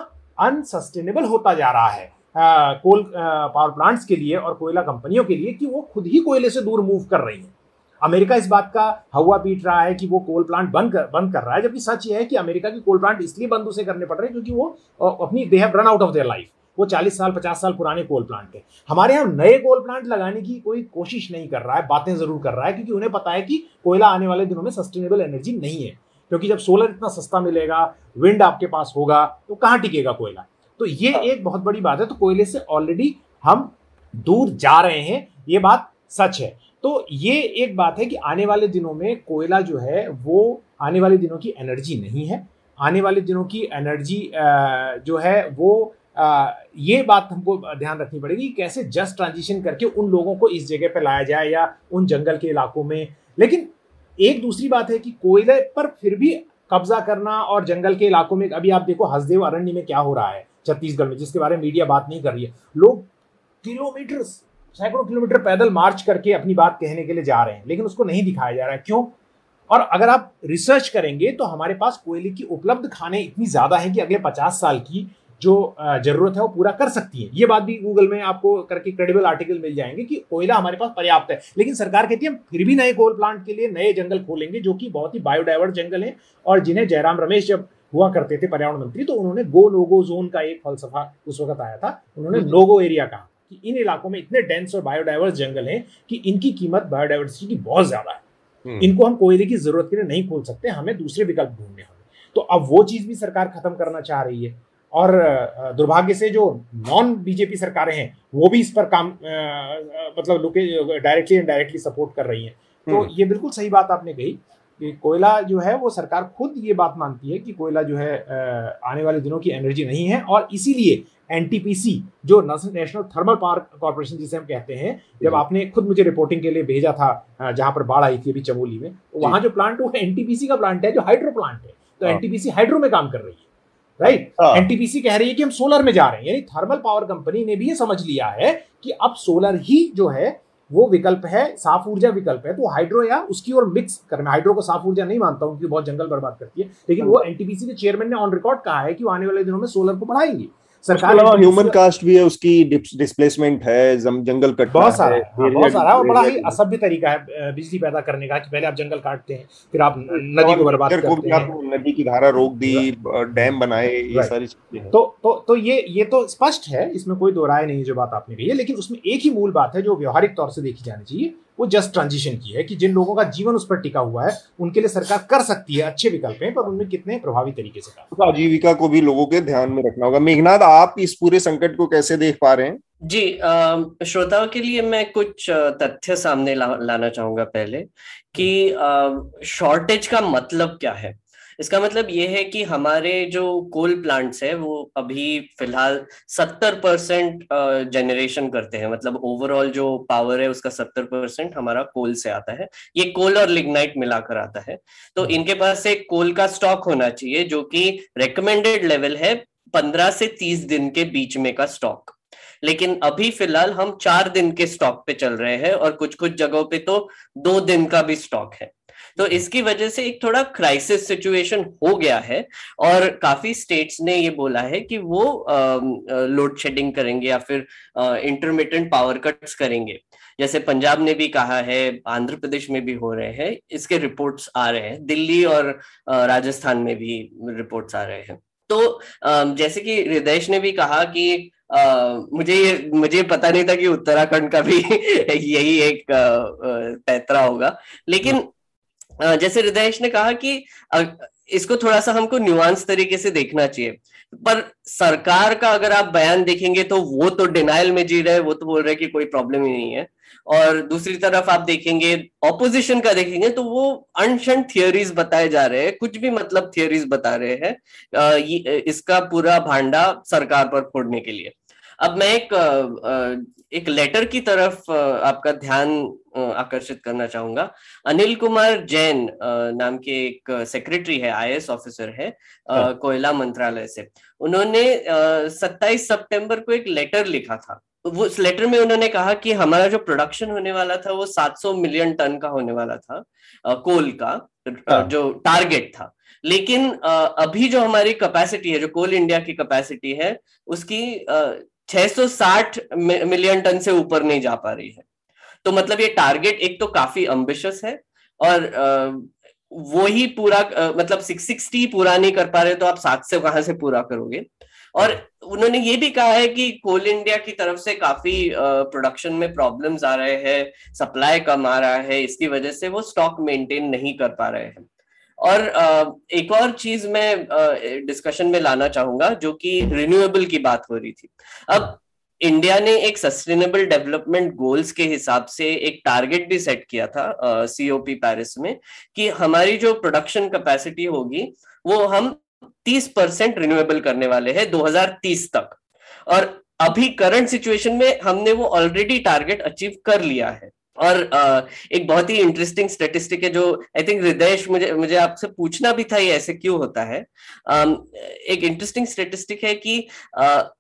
अनसस्टेनेबल होता जा रहा है आ, कोल आ, पावर प्लांट्स के लिए और कोयला कंपनियों के लिए, कि वो खुद ही कोयले से दूर मूव कर रही है। अमेरिका इस बात का हवा पीट रहा है कि वो कोल प्लांट बंद कर बंद कर रहा है, जबकि सच ये है कि अमेरिका के कोल प्लांट इसलिए बंद उसे करने पड़ रहे हैं क्योंकि वो अपनी they have run out of their life. वो चालीस साल पचास साल पुराने कोल प्लांट है। हमारे यहाँ नए कोल प्लांट लगाने की कोई कोशिश नहीं कर रहा है, बातें जरूर कर रहा है, क्योंकि उन्हें पता है कि कोयला आने वाले दिनों में सस्टेनेबल एनर्जी नहीं है, क्योंकि जब सोलर इतना सस्ता मिलेगा, विंड आपके पास होगा, तो कहाँ टिकेगा कोयला। तो ये एक बहुत बड़ी बात है। तो कोयले से ऑलरेडी हम दूर जा रहे हैं, ये बात सच है। तो ये एक बात है कि आने वाले दिनों में कोयला जो है वो आने वाले दिनों की एनर्जी नहीं है। आने वाले दिनों की एनर्जी जो है वो आ, ये बात हमको ध्यान रखनी पड़ेगी, कैसे जस्ट ट्रांजिशन करके उन लोगों को इस जगह पर लाया जाए या उन जंगल के इलाकों में। लेकिन एक दूसरी बात है कि कोयले पर फिर भी कब्जा करना और जंगल के इलाकों में, अभी आप देखो हसदेव अरण्य में क्या हो रहा है छत्तीसगढ़ में, जिसके बारे में मीडिया बात नहीं कर रही है। लोग किलोमीटर सैकड़ों किलोमीटर पैदल मार्च करके अपनी बात कहने के लिए जा रहे हैं, लेकिन उसको नहीं दिखाया जा रहा है। क्यों? और अगर आप रिसर्च करेंगे तो हमारे पास कोयले की उपलब्ध खाने इतनी ज़्यादा है कि अगले पचास साल की जो जरूरत है वो पूरा कर सकती है। ये बात भी गूगल में आपको करके क्रेडिबल आर्टिकल मिल जाएंगे कि कोयला हमारे पास पर्याप्त है। लेकिन सरकार कहती है हम फिर भी नए कोल प्लांट के लिए नए जंगल खोलेंगे, जो कि बहुत ही बायोडाइवर्स जंगल हैं और जिन्हें जयराम रमेश जब हुआ करते थे पर्यावरण मंत्री, तो उन्होंने गो नो गो जोन का एक फलसफा उस वक्त आया था। उन्होंने नो गो एरिया कहा कि इन इलाकों में इतने डेंस और बायोडाइवर्स जंगल हैं कि इनकी कीमत बायोडाइवर्सिटी की बहुत ज्यादा है, इनको हम कोयले की जरूरत के लिए नहीं खोल सकते, हमें दूसरे विकल्प ढूंढने होंगे। तो अब वो चीज भी सरकार खत्म करना चाह रही है, और दुर्भाग्य से जो नॉन बीजेपी सरकारें हैं वो भी इस पर काम मतलब लोग डायरेक्टली इनडायरेक्टली सपोर्ट कर रही हैं। तो ये बिल्कुल सही बात आपने कही कि कोयला जो है वो सरकार खुद ये बात मानती है कि कोयला जो है आने वाले दिनों की एनर्जी नहीं है, और इसीलिए एनटीपीसी जो नेशनल थर्मल पावर कॉर्पोरेशन जिसे हम कहते हैं, जब आपने खुद मुझे रिपोर्टिंग के लिए भेजा था जहाँ पर बाढ़ आई थी अभी चमोली में, वहाँ जो प्लांट वो एनटीपीसी का प्लांट है जो हाइड्रो प्लांट है। तो एनटीपीसी हाइड्रो में काम कर रही है, राइट right? एनटीपीसी कह रही है कि हम सोलर में जा रहे हैं, यानी थर्मल पावर कंपनी ने भी ये समझ लिया है कि अब सोलर ही जो है वो विकल्प है, साफ ऊर्जा विकल्प है। तो हाइड्रो या उसकी और मिक्स करना, हाइड्रो को साफ ऊर्जा नहीं मानता हूँ क्योंकि बहुत जंगल बर्बाद करती है, लेकिन वो एनटीपीसी के चेयरमैन ने ऑन रिकॉर्ड कहा है कि वो आने वाले दिनों में सोलर को बढ़ाएंगे। सरकार ह्यूमन कास्ट भी है, उसकी डिस्प्लेसमेंट है, जंगल कट बहुत सारा बहुत सारा और बड़ा ही असभ्य तरीका है बिजली पैदा करने का, कि पहले आप जंगल काटते हैं, फिर आप नदी को बर्बाद करते हैं, नदी की धारा रोक दी, डैम बनाए, ये सारी चीजें। तो तो तो ये ये तो स्पष्ट है, इसमें कोई दो राय नहीं है जो बात आपने कही है। लेकिन उसमें एक ही मूल बात है जो व्यवहारिक तौर से देखी जानी चाहिए, वो जस्ट ट्रांजिशन की है कि जिन लोगों का जीवन उस पर टिका हुआ है उनके लिए सरकार कर सकती है अच्छे विकल्प हैं, पर उनमें कितने प्रभावी तरीके से काम। तो आजीविका को भी लोगों के ध्यान में रखना होगा। मेघनाथ, आप इस पूरे संकट को कैसे देख पा रहे हैं? जी, श्रोताओं के लिए मैं कुछ तथ्य सामने ला, लाना चाहूंगा पहले कि शॉर्टेज का मतलब क्या है। इसका मतलब ये है कि हमारे जो कोल प्लांट्स है वो अभी फिलहाल सत्तर परसेंट जनरेशन करते हैं, मतलब ओवरऑल जो पावर है उसका सत्तर परसेंट हमारा कोल से आता है। ये कोल और लिग्नाइट मिलाकर आता है। तो इनके पास एक कोल का स्टॉक होना चाहिए जो कि रेकमेंडेड लेवल है पंद्रह से तीस दिन के बीच में का स्टॉक, लेकिन अभी फिलहाल हम चार दिन के स्टॉक पे चल रहे हैं और कुछ कुछ जगहों पे तो दो दिन का भी स्टॉक है। तो इसकी वजह से एक थोड़ा क्राइसिस सिचुएशन हो गया है और काफी स्टेट्स ने ये बोला है कि वो लोड शेडिंग करेंगे या फिर इंटरमिटेंट पावर कट्स करेंगे। जैसे पंजाब ने भी कहा है, आंध्र प्रदेश में भी हो रहे हैं, इसके रिपोर्ट्स आ रहे हैं, दिल्ली और राजस्थान में भी रिपोर्ट्स आ रहे हैं। तो जैसे कि हृदेश ने भी कहा कि Uh, मुझे मुझे पता नहीं था कि उत्तराखंड का भी यही एक पैतरा होगा, लेकिन uh, जैसे हृदेश ने कहा कि uh, इसको थोड़ा सा हमको न्यूआंस तरीके से देखना चाहिए। पर सरकार का अगर आप बयान देखेंगे तो वो तो डिनाइल में जी रहे, वो तो बोल रहे कि कोई प्रॉब्लम ही नहीं है, और दूसरी तरफ आप देखेंगे ऑपोजिशन का देखेंगे तो वो अनशन थियोरीज बताए जा रहे हैं, कुछ भी मतलब थियोरीज बता रहे हैं, इसका पूरा भांडा सरकार पर फोड़ने के लिए। अब मैं एक एक लेटर की तरफ आपका ध्यान आकर्षित करना चाहूंगा। अनिल कुमार जैन नाम के एक सेक्रेटरी है, आईएएस ऑफिसर है कोयला मंत्रालय से, उन्होंने सत्ताईस सितंबर को एक लेटर लिखा था। वो उस लेटर में उन्होंने कहा कि हमारा जो प्रोडक्शन होने वाला था वो सात सौ मिलियन टन का होने वाला था कोल का, जो टारगेट था, लेकिन अभी जो हमारी कैपेसिटी है, जो कोल इंडिया की कैपेसिटी है, उसकी छह सौ साठ मिलियन टन से ऊपर नहीं जा पा रही है। तो मतलब ये टारगेट एक तो काफी एम्बिशियस है और वो ही पूरा मतलब छह सौ साठ पूरा नहीं कर पा रहे, तो आप सात से कहां से पूरा करोगे। और उन्होंने ये भी कहा है कि कोल इंडिया की तरफ से काफी प्रोडक्शन में प्रॉब्लम्स आ रहे हैं, सप्लाई कम आ रहा है, इसकी वजह से वो स्टॉक मेंटेन नहीं कर पा रहे हैं। और एक और चीज मैं डिस्कशन में लाना चाहूंगा जो कि रिन्यूएबल की बात हो रही थी। अब इंडिया ने एक सस्टेनेबल डेवलपमेंट गोल्स के हिसाब से एक टारगेट भी सेट किया था सीओपी पेरिस में कि हमारी जो प्रोडक्शन कैपेसिटी होगी वो हम तीस परसेंट रिन्यूएबल करने वाले हैं दो हज़ार तीस तक, और अभी करंट सिचुएशन में हमने वो ऑलरेडी टारगेट अचीव कर लिया है। और एक बहुत ही इंटरेस्टिंग स्टेटिस्टिक है जो आई थिंक हृदेश मुझे मुझे आपसे पूछना भी था, ये ऐसे क्यों होता है। एक इंटरेस्टिंग स्टेटिस्टिक है कि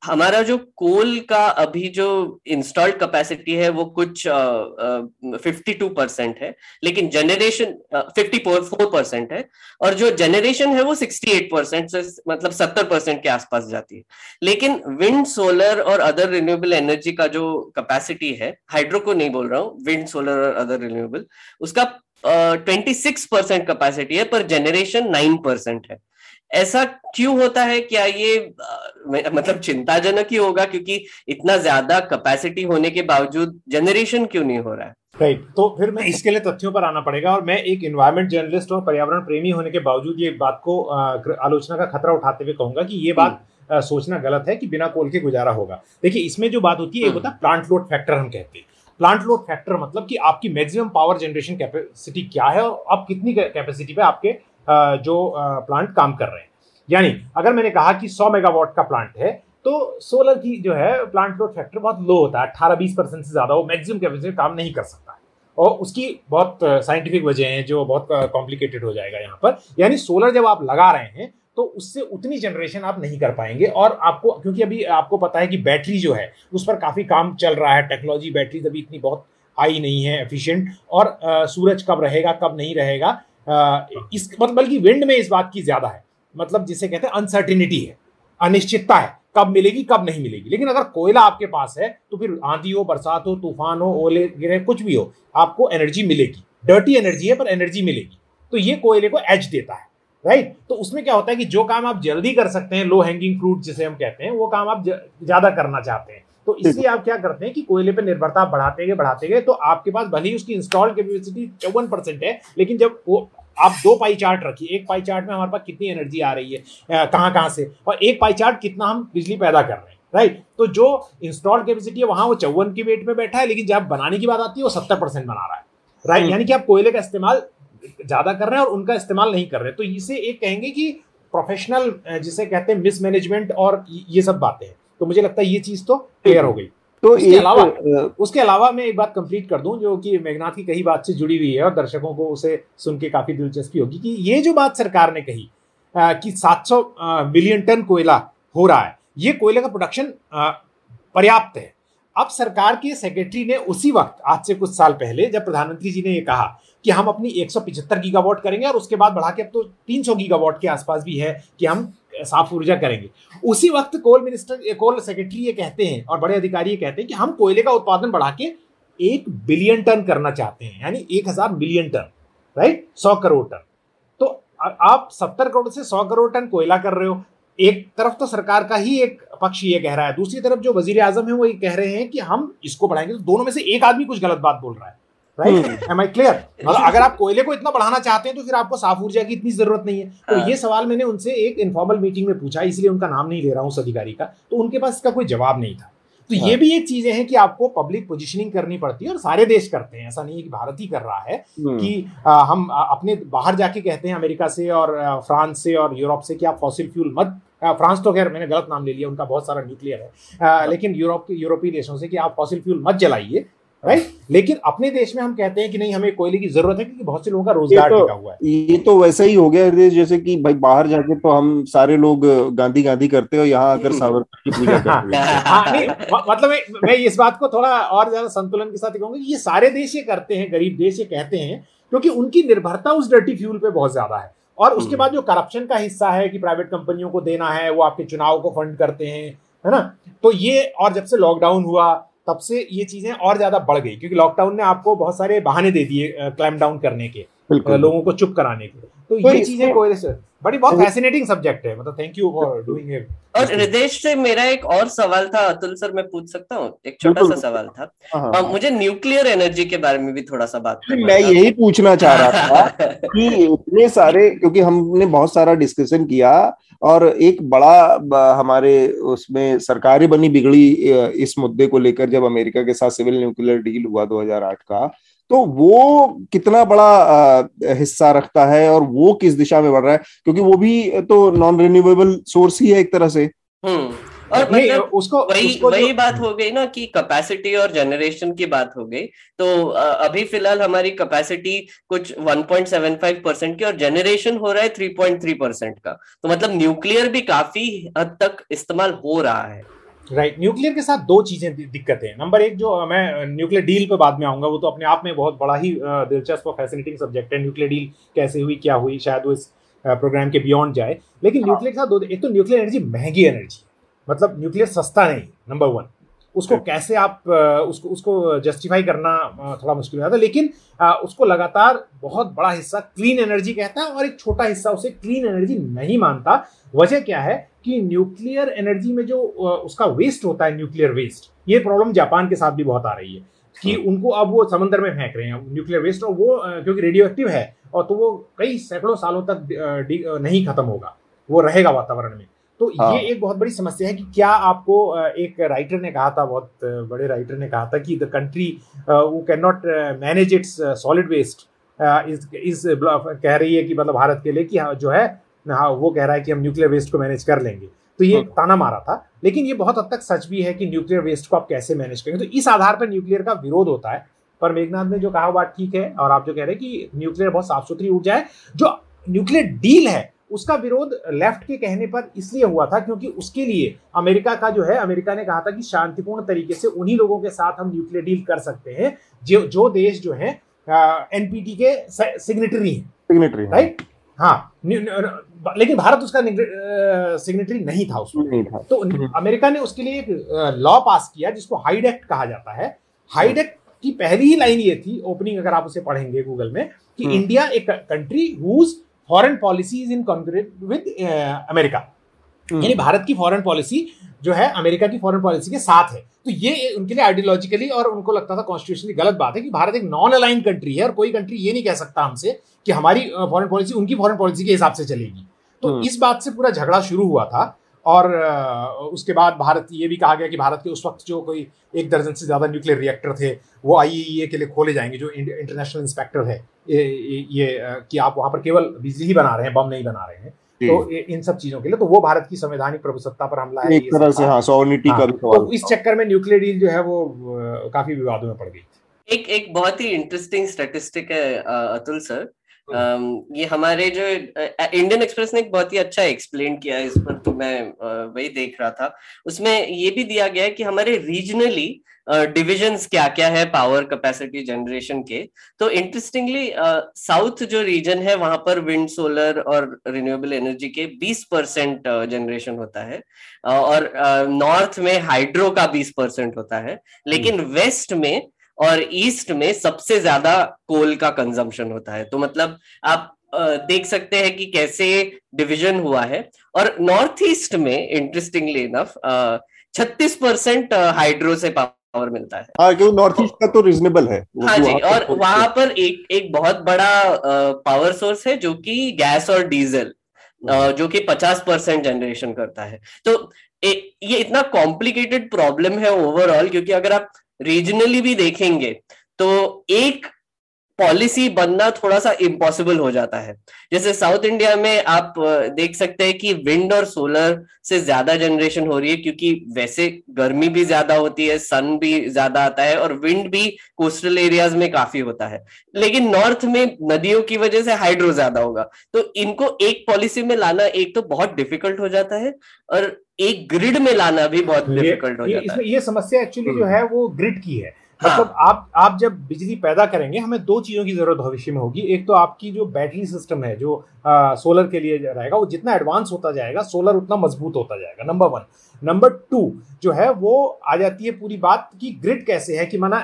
हमारा जो कोल का अभी जो इंस्टॉल्ड कैपेसिटी है वो कुछ बावन परसेंट है, लेकिन जनरेशन चौवन परसेंट है, और जो जनरेशन है वो अड़सठ परसेंट से मतलब सत्तर परसेंट के आसपास जाती है। लेकिन विंड, सोलर और अदर रिन्यूएबल एनर्जी का जो कैपेसिटी है, हाइड्रो को नहीं बोल रहा हूँ, विंड, सोलर और अदर रिन्यूएबल, उसका छब्बीस परसेंट कैपेसिटी है पर जनरेशन नौ परसेंट है। ऐसा क्यों होता है? क्या ये मतलब चिंताजनक ही होगा क्योंकि इतना ज्यादा कैपेसिटी होने के बावजूद जनरेशन क्यों नहीं हो रहा है? राइट, तो फिर मैं इसके लिए तथ्यों पर आना पड़ेगा। और मैं एक एनवायरमेंट जर्नलिस्ट और पर्यावरण प्रेमी होने के बावजूद ये बात को आलोचना का खतरा उठाते हुए कहूंगा कि ये बात सोचना गलत है कि बिना कोल के गुजारा होगा। देखिए, इसमें जो बात होती है एक होता है प्लांट लोड फैक्टर, हम कहते हैं प्लांट लोड फैक्टर मतलब कि आपकी मैक्सिमम पावर जनरेशन कैपेसिटी क्या है और आप कितनी कैपेसिटी पे आपके जो प्लांट काम कर रहे हैं। यानी अगर मैंने कहा कि सौ मेगावाट का प्लांट है तो सोलर की जो है प्लांट लोड फैक्टर बहुत लो होता है, अठारह बीस परसेंट से ज़्यादा वो मैक्सिमम कैपेसिटी काम नहीं कर सकता है। और उसकी बहुत साइंटिफिक वजह है जो बहुत कॉम्प्लिकेटेड हो जाएगा यहाँ पर। यानी सोलर जब आप लगा रहे हैं तो उससे उतनी जनरेशन आप नहीं कर पाएंगे। और आपको, क्योंकि अभी आपको पता है कि बैटरी जो है उस पर काफ़ी काम चल रहा है, टेक्नोलॉजी, बैटरीज अभी इतनी बहुत हाई नहीं है एफिशिएंट, और आ, सूरज कब रहेगा कब नहीं रहेगा आ, इस मतलब बल्कि विंड में इस बात की ज़्यादा है, मतलब जिसे कहते हैं अनसर्टिनिटी है, अनिश्चितता है, कब मिलेगी कब नहीं मिलेगी। लेकिन अगर कोयला आपके पास है तो फिर आंधी हो, बरसात हो, तूफान हो, ओले गिरे, कुछ भी हो, आपको एनर्जी मिलेगी। डर्टी एनर्जी है पर एनर्जी मिलेगी, तो ये कोयले को एज देता है। Right right? तो उसमें क्या होता है कि जो काम आप जल्दी कर सकते हैं, लो हैंगिंग फ्रूट जिसे हम कहते हैं, वो काम आप ज्यादा करना चाहते हैं, तो इसलिए आप क्या करते हैं कि कोयले पे निर्भरता बढ़ाते गए बढ़ाते गए तो आपके पास भले ही उसकी इंस्टॉल्ड कैपेसिटी चौवन परसेंट है, लेकिन जब वो आप दो पाई चार्ट रखिए, एक पाई चार्ट में हमारे पास कितनी एनर्जी आ रही है कहाँ कहाँ से, और एक पाई चार्ट कितना हम बिजली पैदा कर रहे हैं। Right right? तो जो इंस्टॉल्ड कैपेसिटी है वहाँ वो चौवन की वेट में बैठा है, लेकिन जब बनाने की बात आती है वो सत्तर परसेंट बना रहा है। Right right? यानी कि आप कोयले का इस्तेमाल ज्यादा कर रहे हैं और उनका इस्तेमाल नहीं कर रहे। तो इसे एक कहेंगे कि प्रोफेशनल जिसे कहते हैं मिसमैनेजमेंट और ये सब बातें हैं। तो मुझे लगता है ये चीज तो क्लियर हो गई। तो उसके अलावा उसके अलावा मैं एक बात कंप्लीट कर दूं जो कि मेघनाथ की कही बात से जुड़ी हुई है और दर्शकों को उसे सुन के काफी दिलचस्पी होगी कि ये जो बात सरकार ने कही कि सात सौ मिलियन टन कोयला हो रहा है, ये कोयले का प्रोडक्शन पर्याप्त है। अब सरकार के सेक्रेटरी ने उसी वक्त आज से कुछ साल पहले जब प्रधानमंत्री जी ने ये कहा कि हम अपनी एक सौ पचहत्तर गीगावाट करेंगे और उसके बाद बढ़ा के अब तो तीन सौ गीगावाट के आसपास भी है कि हम साफ ऊर्जा करेंगे, उसी वक्त कोल मिनिस्टर कोल सेक्रेटरी ये कहते हैं और बड़े अधिकारी ये कहते हैं कि हम कोयले का उत्पादन बढ़ा के एक बिलियन टन करना चाहते हैं, यानी एक हजार मिलियन टन। राइट, सौ करोड़ टन। तो आप सत्तर करोड़ से सौ करोड़ टन कोयला कर रहे हो। एक तरफ तो सरकार का ही एक पक्ष ये कह रहा है, दूसरी तरफ जो वजीर आजम है वो ये कह रहे हैं कि हम इसको बढ़ाएंगे। तो दोनों में से एक आदमी कुछ गलत बात बोल रहा है। Right, am I clear? अगर आप कोयले को इतना बढ़ाना चाहते हैं तो फिर आपको साफ ऊर्जा की इतनी जरूरत नहीं है। तो ये सवाल मैंने उनसे एक इनफॉर्मल मीटिंग में पूछा, इसलिए उनका नाम नहीं ले रहा हूँ उस अधिकारी का, तो उनके पास इसका कोई जवाब नहीं था। तो हाँ। ये भी एक चीजें हैं कि आपको पब्लिक पोजिशनिंग करनी पड़ती है, और सारे देश करते हैं, ऐसा नहीं है कि भारत ही कर रहा है कि आ, हम आ, अपने बाहर जाके कहते हैं अमेरिका से और आ, फ्रांस से और यूरोप से कि आप फॉसिल फ्यूल मत, आ, फ्रांस तो खैर मैंने गलत नाम ले लिया, उनका बहुत सारा न्यूक्लियर है, आ, लेकिन यूरोप के यूरोपीय देशों से कि आप फॉसिल फ्यूल मत जलाइए, राइट। लेकिन अपने देश में हम कहते हैं कि नहीं हमें कोयले की जरूरत है क्योंकि बहुत से लोगों का रोजगार टिका हुआ है। ये तो वैसा ही हो गया हृदय, जैसे कि भाई बाहर जाके तो हम सारे लोग गांधी गांधी करते हो, यहाँ आकर सावरकर की पूजा करते हैं। हाँ, नहीं, मतलब मैं इस बात को थोड़ा और ज्यादा संतुलन के साथ कहूंगा कि ये सारे देश ये करते हैं, गरीब देश ये कहते हैं, क्योंकि उनकी निर्भरता उस डर्टी फ्यूल पे बहुत ज्यादा है। और उसके बाद जो करप्शन का हिस्सा है कि प्राइवेट कंपनियों को देना है, वो आपके चुनाव को फंड करते हैं, है ना। तो ये, और जब से लॉकडाउन हुआ तब से ये चीजें और ज्यादा बढ़ गई, क्योंकि लॉकडाउन ने आपको बहुत सारे बहाने दे दिए क्लैम डाउन करने के, लोगों को चुप कराने के। तो ये चीजें कोई बड़ी बहुत फैसिनेटिंग सब्जेक्ट है, मतलब thank you for doing it. और हृदेश से मेरा एक और सवाल था, अतुल सर मैं पूछ सकता हूँ? एक छोटा सा सवाल था, आ, मुझे न्यूक्लियर एनर्जी के बारे में भी थोड़ा सा बात करना, मैं यही पूछना चाह रहा था कि इतने सारे, क्योंकि हमने बहुत सारा डिस्कशन किया और एक बड़ा हमारे उसमें सरकारें बनी बिगड़ी इस मुद्दे को लेकर, जब अमेरिका के साथ सिविल न्यूक्लियर डील हुआ दो हजार आठ का, तो वो कितना बड़ा हिस्सा रखता है और वो किस दिशा में बढ़ रहा है, क्योंकि वो भी तो नॉन रिन्यूएबल सोर्स ही है एक तरह से। हम्म, और मतलब उसको वही उसको वही बात हो गई ना कि कैपेसिटी और जनरेशन की बात हो गई। तो अभी फिलहाल हमारी कैपेसिटी कुछ one point seven five percent की और जनरेशन हो रहा है थ्री पॉइंट थ्री परसेंट का, तो मतलब न्यूक्लियर भी काफी हद तक इस्तेमाल हो रहा है, राइट right. न्यूक्लियर के साथ दो चीजें दिक्कतें हैं। नंबर एक, जो मैं न्यूक्लियर डील पे बाद में आऊंगा, वो तो अपने आप में बहुत बड़ा ही दिलचस्प और फैसिनेटिंग सब्जेक्ट है, न्यूक्लियर डील कैसे हुई, क्या हुई, शायद वो इस प्रोग्राम के बियॉन्ड जाए। लेकिन न्यूक्लियर के साथ दो, एक तो न्यूक्लियर एनर्जी महंगी एनर्जी, मतलब न्यूक्लियर सस्ता नहीं, नंबर वन। उसको कैसे आप उसको उसको जस्टिफाई करना थोड़ा मुश्किल हो जाता है, लेकिन उसको लगातार बहुत बड़ा हिस्सा क्लीन एनर्जी कहता है और एक छोटा हिस्सा उसे क्लीन एनर्जी नहीं मानता। वजह क्या है कि न्यूक्लियर एनर्जी में जो उसका वेस्ट होता है, न्यूक्लियर वेस्ट, ये प्रॉब्लम जापान के साथ भी बहुत आ रही है कि उनको अब वो समंदर में फेंक रहे हैं न्यूक्लियर वेस्ट, और वो क्योंकि रेडियो एक्टिव है और तो वो कई सैकड़ों सालों तक नहीं खत्म होगा, वो रहेगा वातावरण में। तो हाँ। ये एक बहुत बड़ी समस्या है कि क्या आपको, एक राइटर ने कहा था, बहुत बड़े राइटर ने कहा था कि द कंट्री वो can not manage its solid waste, इस इस कह रही है कि मतलब भारत के लिए कि जो है हाँ, वो कह रहा है कि हम न्यूक्लियर वेस्ट को मैनेज कर लेंगे। तो ये ताना मारा था, लेकिन ये बहुत हद तक सच भी है कि न्यूक्लियर वेस्ट को आप कैसे मैनेज करेंगे। तो इस आधार पर न्यूक्लियर का विरोध होता है। पर मेघनाथ ने जो कहा बात ठीक है, और आप जो कह रहे हैं कि न्यूक्लियर बहुत साफ सुथरी ऊर्जा है, जो न्यूक्लियर डील है उसका विरोध लेफ्ट के कहने पर इसलिए हुआ था क्योंकि उसके लिए अमेरिका का जो है, अमेरिका ने कहा था कि शांतिपूर्ण तरीके से उन्हीं लोगों के साथ हम न्यूक्लियर डील कर सकते हैं जो जो देश जो है एनपीटी के सिग्नेटरी हैं, राइट। हाँ, लेकिन भारत उसका सिग्नेटरी नहीं था उसमें। तो अमेरिका ने उसके लिए एक लॉ पास किया जिसको हाइड एक्ट कहा जाता है। हाइड एक्ट की पहली ही लाइन ये थी, ओपनिंग अगर आप उसे पढ़ेंगे गूगल में, कि इंडिया एक country whose foreign policy is incongruent with America, यानी भारत की फॉरेन पॉलिसी जो है अमेरिका की फॉरेन पॉलिसी के साथ है। तो ये उनके लिए आइडियोलॉजिकली और उनको लगता था कॉन्स्टिट्यूशनली गलत बात है कि भारत एक नॉन अलाइन कंट्री है और कोई कंट्री ये नहीं कह सकता हमसे कि हमारी फॉरेन पॉलिसी उनकी फॉरेन पॉलिसी के हिसाब से चलेगी। तो इस बात से पूरा झगड़ा शुरू हुआ था। और उसके बाद भारत, ये भी कहा गया कि भारत के उस वक्त जो कोई एक दर्जन से ज़्यादा न्यूक्लियर रिएक्टर थे वो आईएईए के लिए खोले जाएंगे, जो इंटरनेशनल इंस्पेक्टर है ये, कि आप वहाँ पर केवल बिजली ही बना रहे हैं, बम नहीं बना रहे हैं। तो इन सब चीजों के लिए तो वो भारत की संवैधानिक प्रभुसत्ता पर हमला है एक तरह से। हाँ, सॉवरेनिटी का सवाल। तो इस चक्कर में न्यूक्लियर डील जो है वो काफी विवादों में पड़ गई। एक एक बहुत ही इंटरेस्टिंग स्टैटिस्टिक है अतुल सर, ये हमारे जो इंडियन एक्सप्रेस ने एक बहुत ही अच्छा एक्सप्लेन किया इस पर, तो मैं वही देख रहा था। उसमें ये भी दिया गया है कि हमारे रीजनली डिविजन्स क्या क्या है पावर कैपेसिटी जनरेशन के। तो इंटरेस्टिंगली साउथ जो रीजन है वहां पर विंड, सोलर और रिन्यूएबल एनर्जी के ट्वेंटी परसेंट जनरेशन होता है, और नॉर्थ में हाइड्रो का ट्वेंटी परसेंट होता है, लेकिन वेस्ट में और ईस्ट में सबसे ज्यादा कोल का कंजम्पशन होता है। तो मतलब आप देख सकते हैं कि कैसे डिविजन हुआ है। और नॉर्थ ईस्ट में इंटरेस्टिंगली इनफ छत्तीस परसेंट हाइड्रो से पावर मिलता है। हाँ, क्योंकि नॉर्थ ईस्ट का तो रीजनेबल है। हाँ जी, और वहां पर एक एक बहुत बड़ा पावर सोर्स है जो कि गैस और डीजल जो कि पचास परसेंट जनरेशन करता है। तो ये इतना कॉम्प्लिकेटेड प्रॉब्लम है ओवरऑल, क्योंकि अगर आप रीजनली भी देखेंगे तो एक पॉलिसी बनना थोड़ा सा इम्पॉसिबल हो जाता है। जैसे साउथ इंडिया में आप देख सकते हैं कि विंड और सोलर से ज्यादा जनरेशन हो रही है, क्योंकि वैसे गर्मी भी ज्यादा होती है, सन भी ज्यादा आता है और विंड भी कोस्टल एरियाज में काफी होता है। लेकिन नॉर्थ में नदियों की वजह से हाइड्रो ज्यादा होगा, तो इनको एक पॉलिसी में लाना एक तो बहुत डिफिकल्ट हो जाता है और एक ग्रिड में लाना भी बहुत डिफिकल्ट हो जाता है। ये समस्या एक्चुअली जो है वो ग्रिड की है। मतलब हाँ। आप आप जब बिजली पैदा करेंगे हमें दो चीज़ों की ज़रूरत भविष्य में होगी। एक तो आपकी जो बैटरी सिस्टम है जो आ, सोलर के लिए रहेगा, वो जितना एडवांस होता जाएगा सोलर उतना मजबूत होता जाएगा, नंबर वन। नंबर टू जो है वो आ जाती है पूरी बात कि ग्रिड कैसे है, कि माना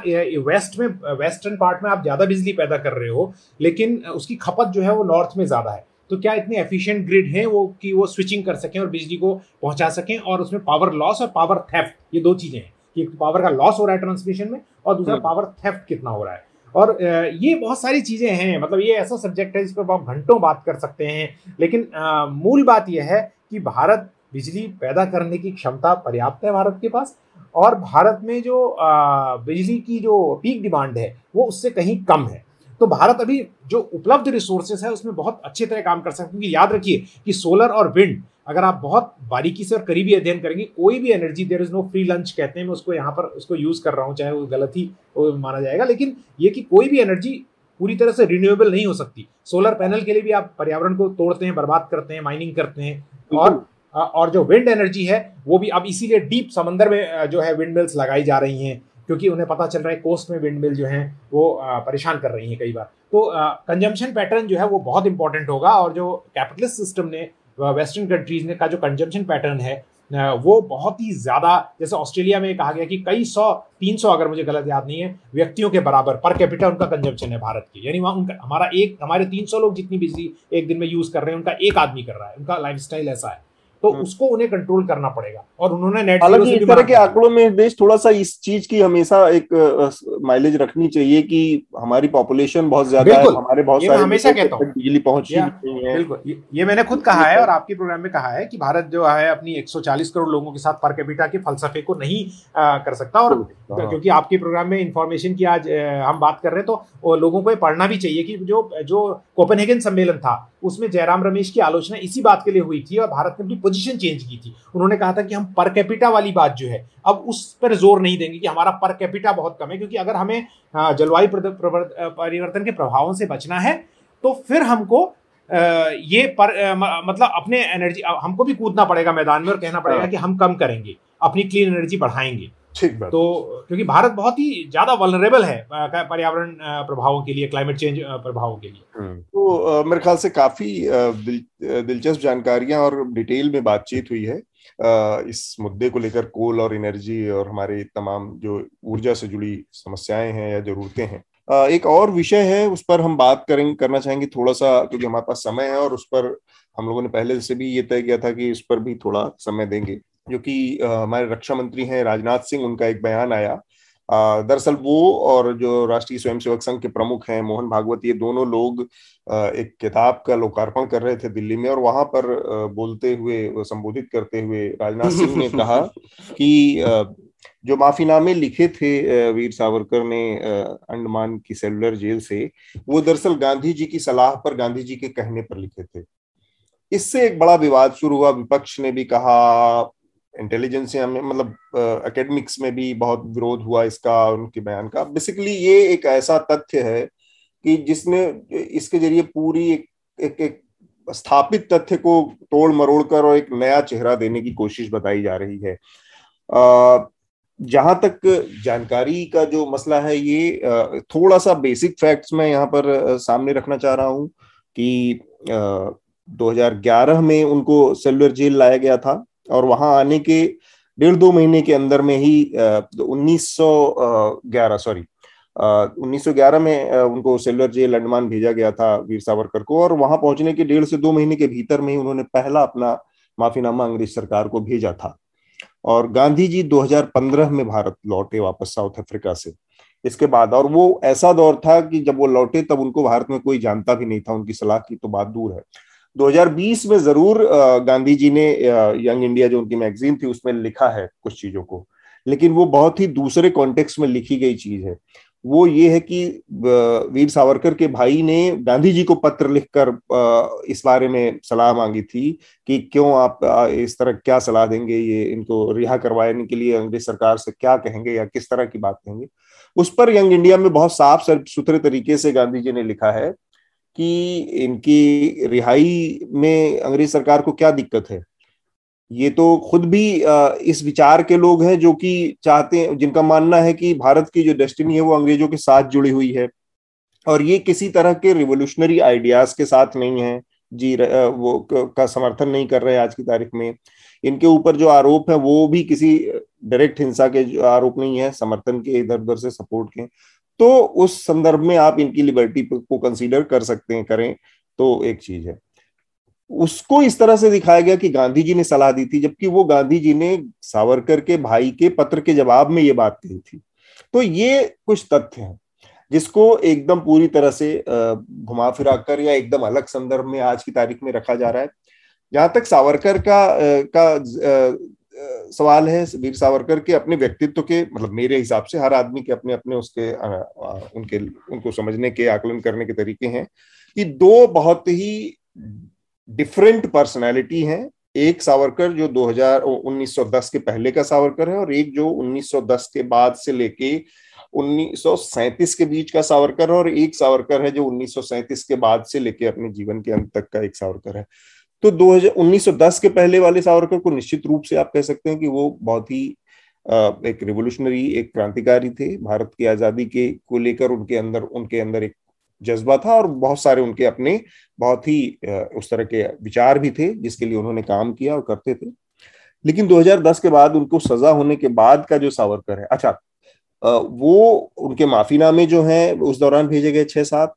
वेस्ट में वेस्टर्न पार्ट में आप ज़्यादा बिजली पैदा कर रहे हो लेकिन उसकी खपत जो है वो नॉर्थ में ज़्यादा है, तो क्या इतने एफिशिएंट ग्रिड हैं वो कि वो स्विचिंग कर सकें और बिजली को पहुँचा सकें। और उसमें पावर लॉस और पावर थेफ्ट, ये दो चीज़ें हैं। एक पावर का लॉस हो रहा है ट्रांसमिशन में और दूसरा पावर थेफ्ट कितना हो रहा है। और ये बहुत सारी चीज़ें हैं। मतलब ये ऐसा सब्जेक्ट है जिस पर आप घंटों बात कर सकते हैं, लेकिन आ, मूल बात यह है कि भारत बिजली पैदा करने की क्षमता पर्याप्त है भारत के पास, और भारत में जो आ, बिजली की जो पीक डिमांड है वो उससे कहीं कम है। तो भारत अभी जो उपलब्ध रिसोर्सेज है उसमें बहुत अच्छे तरह काम कर सकते हैं, क्योंकि याद रखिए कि सोलर और विंड अगर आप बहुत बारीकी से और करीबी अध्ययन करेंगे, कोई भी energy there is no free lunch कहते हैं, मैं उसको यहाँ पर उसको यूज़ कर रहा हूँ, चाहे वो गलत ही वो माना जाएगा, लेकिन ये कि कोई भी एनर्जी पूरी तरह से रिन्यूएबल नहीं हो सकती। सोलर पैनल के लिए भी आप पर्यावरण को तोड़ते हैं, बर्बाद करते हैं, माइनिंग करते हैं। और और जो विंड एनर्जी है वो भी अब इसीलिए डीप समंदर में जो है विंड मिल्स लगाई जा रही हैं, क्योंकि उन्हें पता चल रहा है कोस्ट में विंड मिल जो हैं वो परेशान कर रही हैं कई बार। तो कंजम्पशन पैटर्न जो है वो बहुत इंपॉर्टेंट होगा, और जो कैपिटलिस्ट सिस्टम ने वेस्टर्न कंट्रीज ने का जो कंजम्पशन पैटर्न है वो बहुत ही ज़्यादा, जैसे ऑस्ट्रेलिया में कहा गया कि कई सौ तीन सौ अगर मुझे गलत याद नहीं है व्यक्तियों के बराबर पर कैपिटा उनका कंजम्पशन है भारत के, यानी वहाँ उनका हमारा एक हमारे तीन सौ लोग जितनी बिजली एक दिन में यूज़ कर रहे हैं उनका एक आदमी कर रहा है, उनका लाइफ स्टाइल ऐसा है। तो उसको उन्हें कंट्रोल करना पड़ेगा। और उन्होंने नेट जीरो से इस तरह के आंकड़ों में देश थोड़ा सा इस चीज की हमेशा एक माइलेज रखनी चाहिए कि हमारी पॉपुलेशन बहुत ज्यादा है, हमारे बहुत सारे हमेशा कहता हूं बिजली पहुंच नहीं है। बिल्कुल, ये मैंने खुद कहा है और आपके प्रोग्राम में कहा है कि भारत जो है अपनी एक सौ चालीस करोड़ लोगों के साथ पर कैपिटा के फलसफे को नहीं कर सकता। और क्योंकि आपके प्रोग्राम में इंफॉर्मेशन की आज हम बात कर रहे हैं तो लोगों को पढ़ना भी चाहिए कि जो जो कोपेनहेगन सम्मेलन था उसमें जयराम रमेश की आलोचना इसी बात के लिए हुई थी और भारत ने अपनी पोजीशन चेंज की थी। उन्होंने कहा था कि हम पर कैपिटा वाली बात जो है अब उस पर जोर नहीं देंगे कि हमारा पर कैपिटा बहुत कम है, क्योंकि अगर हमें जलवायु परिवर्तन के प्रभावों से बचना है तो फिर हमको ये पर मतलब अपने एनर्जी हमको भी कूदना पड़ेगा मैदान में और कहना पड़ेगा कि हम कम करेंगे, अपनी क्लीन एनर्जी बढ़ाएंगे। ठीक बात। तो क्योंकि भारत बहुत ही ज्यादा वल्नरेबल है पर्यावरण प्रभावों के लिए, क्लाइमेट चेंज प्रभावों के लिए। तो मेरे ख्याल से काफी दिल, दिलचस्प जानकारियां और डिटेल में बातचीत हुई है इस मुद्दे को लेकर, कोल और एनर्जी और हमारे तमाम जो ऊर्जा से जुड़ी समस्याएं हैं या जरूरतें हैं। एक और विषय है उस पर हम बात करेंगे करना चाहेंगे थोड़ा सा, क्योंकि हमारे पास समय है और उस पर हम लोगों ने पहले से भी ये तय किया था कि उस पर भी थोड़ा समय देंगे, जो कि हमारे रक्षा मंत्री हैं राजनाथ सिंह, उनका एक बयान आया। दरअसल वो और जो राष्ट्रीय स्वयंसेवक संघ के प्रमुख हैं मोहन भागवत, ये दोनों लोग एक किताब का लोकार्पण कर रहे थे दिल्ली में, और वहां पर बोलते हुए संबोधित करते हुए राजनाथ सिंह ने कहा कि जो माफीनामे लिखे थे वीर सावरकर ने अंडमान की सेलुलर जेल से, वो दरअसल गांधी जी की सलाह पर, गांधी जी के कहने पर लिखे थे। इससे एक बड़ा विवाद शुरू हुआ। विपक्ष ने भी कहा, इंटेलिजेंसिया में मतलब एकेडमिक्स में भी बहुत विरोध हुआ इसका, उनके बयान का। बेसिकली ये एक ऐसा तथ्य है कि जिसने इसके जरिए पूरी एक एक, एक स्थापित तथ्य को तोड़ मरोड़ कर और एक नया चेहरा देने की कोशिश बताई जा रही है। जहां तक जानकारी का जो मसला है, ये थोड़ा सा बेसिक फैक्ट्स मैं यहाँ पर सामने रखना चाह रहा हूँ कि दो हज़ार ग्यारह में उनको सेलुलर जेल लाया गया था और वहां आने के डेढ़ दो महीने के अंदर में ही उन्नीस सौ ग्यारह सॉरी उन्नीस सौ ग्यारह में उनको सेलुलर जेल अंडमान भेजा गया था वीर सावरकर को, और वहां पहुंचने के डेढ़ से दो महीने के भीतर में ही उन्होंने पहला अपना माफीनामा अंग्रेज सरकार को भेजा था। और गांधी जी दो हज़ार पंद्रह में भारत लौटे वापस साउथ अफ्रीका से इसके बाद, और वो ऐसा दौर था कि जब वो लौटे तब उनको भारत में कोई जानता भी नहीं था, उनकी सलाह की तो बात दूर है। दो हज़ार बीस में जरूर गांधी जी ने यंग इंडिया जो उनकी मैगजीन थी उसमें लिखा है कुछ चीजों को, लेकिन वो बहुत ही दूसरे कॉन्टेक्स्ट में लिखी गई चीज है। वो ये है कि वीर सावरकर के भाई ने गांधी जी को पत्र लिखकर इस बारे में सलाह मांगी थी कि क्यों आप इस तरह क्या सलाह देंगे, ये इनको रिहा करवाने के लिए अंग्रेज सरकार से क्या कहेंगे या किस तरह की बात कहेंगे। उस पर यंग इंडिया में बहुत साफ सुथरे तरीके से गांधी जी ने लिखा है कि इनकी रिहाई में अंग्रेज सरकार को क्या दिक्कत है। ये तो खुद भी इस विचार के लोग हैं जो कि चाहते हैं, जिनका मानना है कि भारत की जो डेस्टिनी है वो अंग्रेजों के साथ जुड़ी हुई है और ये किसी तरह के रिवोल्यूशनरी आइडियाज के साथ नहीं है जी, वो का समर्थन नहीं कर रहे आज की तारीख में। इनके ऊपर जो आरोप है वो भी किसी डायरेक्ट हिंसा के आरोप नहीं है, समर्थन के इधर उधर से सपोर्ट के। तो उस संदर्भ में आप इनकी लिबर्टी को कंसीडर कर सकते हैं, करें तो एक चीज है। उसको इस तरह से दिखाया गया कि गांधी जी ने सलाह दी थी, जबकि वो गांधी जी ने सावरकर के भाई के पत्र के जवाब में ये बात कही थी। तो ये कुछ तथ्य हैं जिसको एकदम पूरी तरह से घुमा फिरा कर या एकदम अलग संदर्भ में आज की तारीख में रखा जा रहा है। जहां तक सावरकर का का सवाल है, वीर सावरकर के अपने व्यक्तित्व के, मतलब मेरे हिसाब से हर आदमी के अपने अपने उसके उनके उनको समझने के, आकलन करने के तरीके हैं कि दो बहुत ही डिफरेंट पर्सनालिटी हैं। एक सावरकर जो दो हज़ार उन्नीस सौ दस के पहले का सावरकर है और एक जो उन्नीस सौ दस के बाद से लेके उन्नीस सौ सैंतीस के बीच का सावरकर है, और एक सावरकर है जो उन्नीस सौ सैंतीस के बाद से लेके अपने जीवन के अंत तक का एक सावरकर है। तो उन्नीस सौ दस के पहले वाले सावरकर को निश्चित रूप से आप कह सकते हैं कि वो बहुत ही एक रिवोल्यूशनरी, एक क्रांतिकारी थे। भारत की आजादी के को लेकर उनके अंदर उनके अंदर एक जज्बा था और बहुत सारे उनके अपने बहुत ही उस तरह के विचार भी थे जिसके लिए उन्होंने काम किया और करते थे। लेकिन दो हज़ार दस के बाद उनको सजा होने के बाद का जो सावरकर है, अच्छा वो उनके माफीनामे जो हैं उस दौरान भेजे गए छह सात,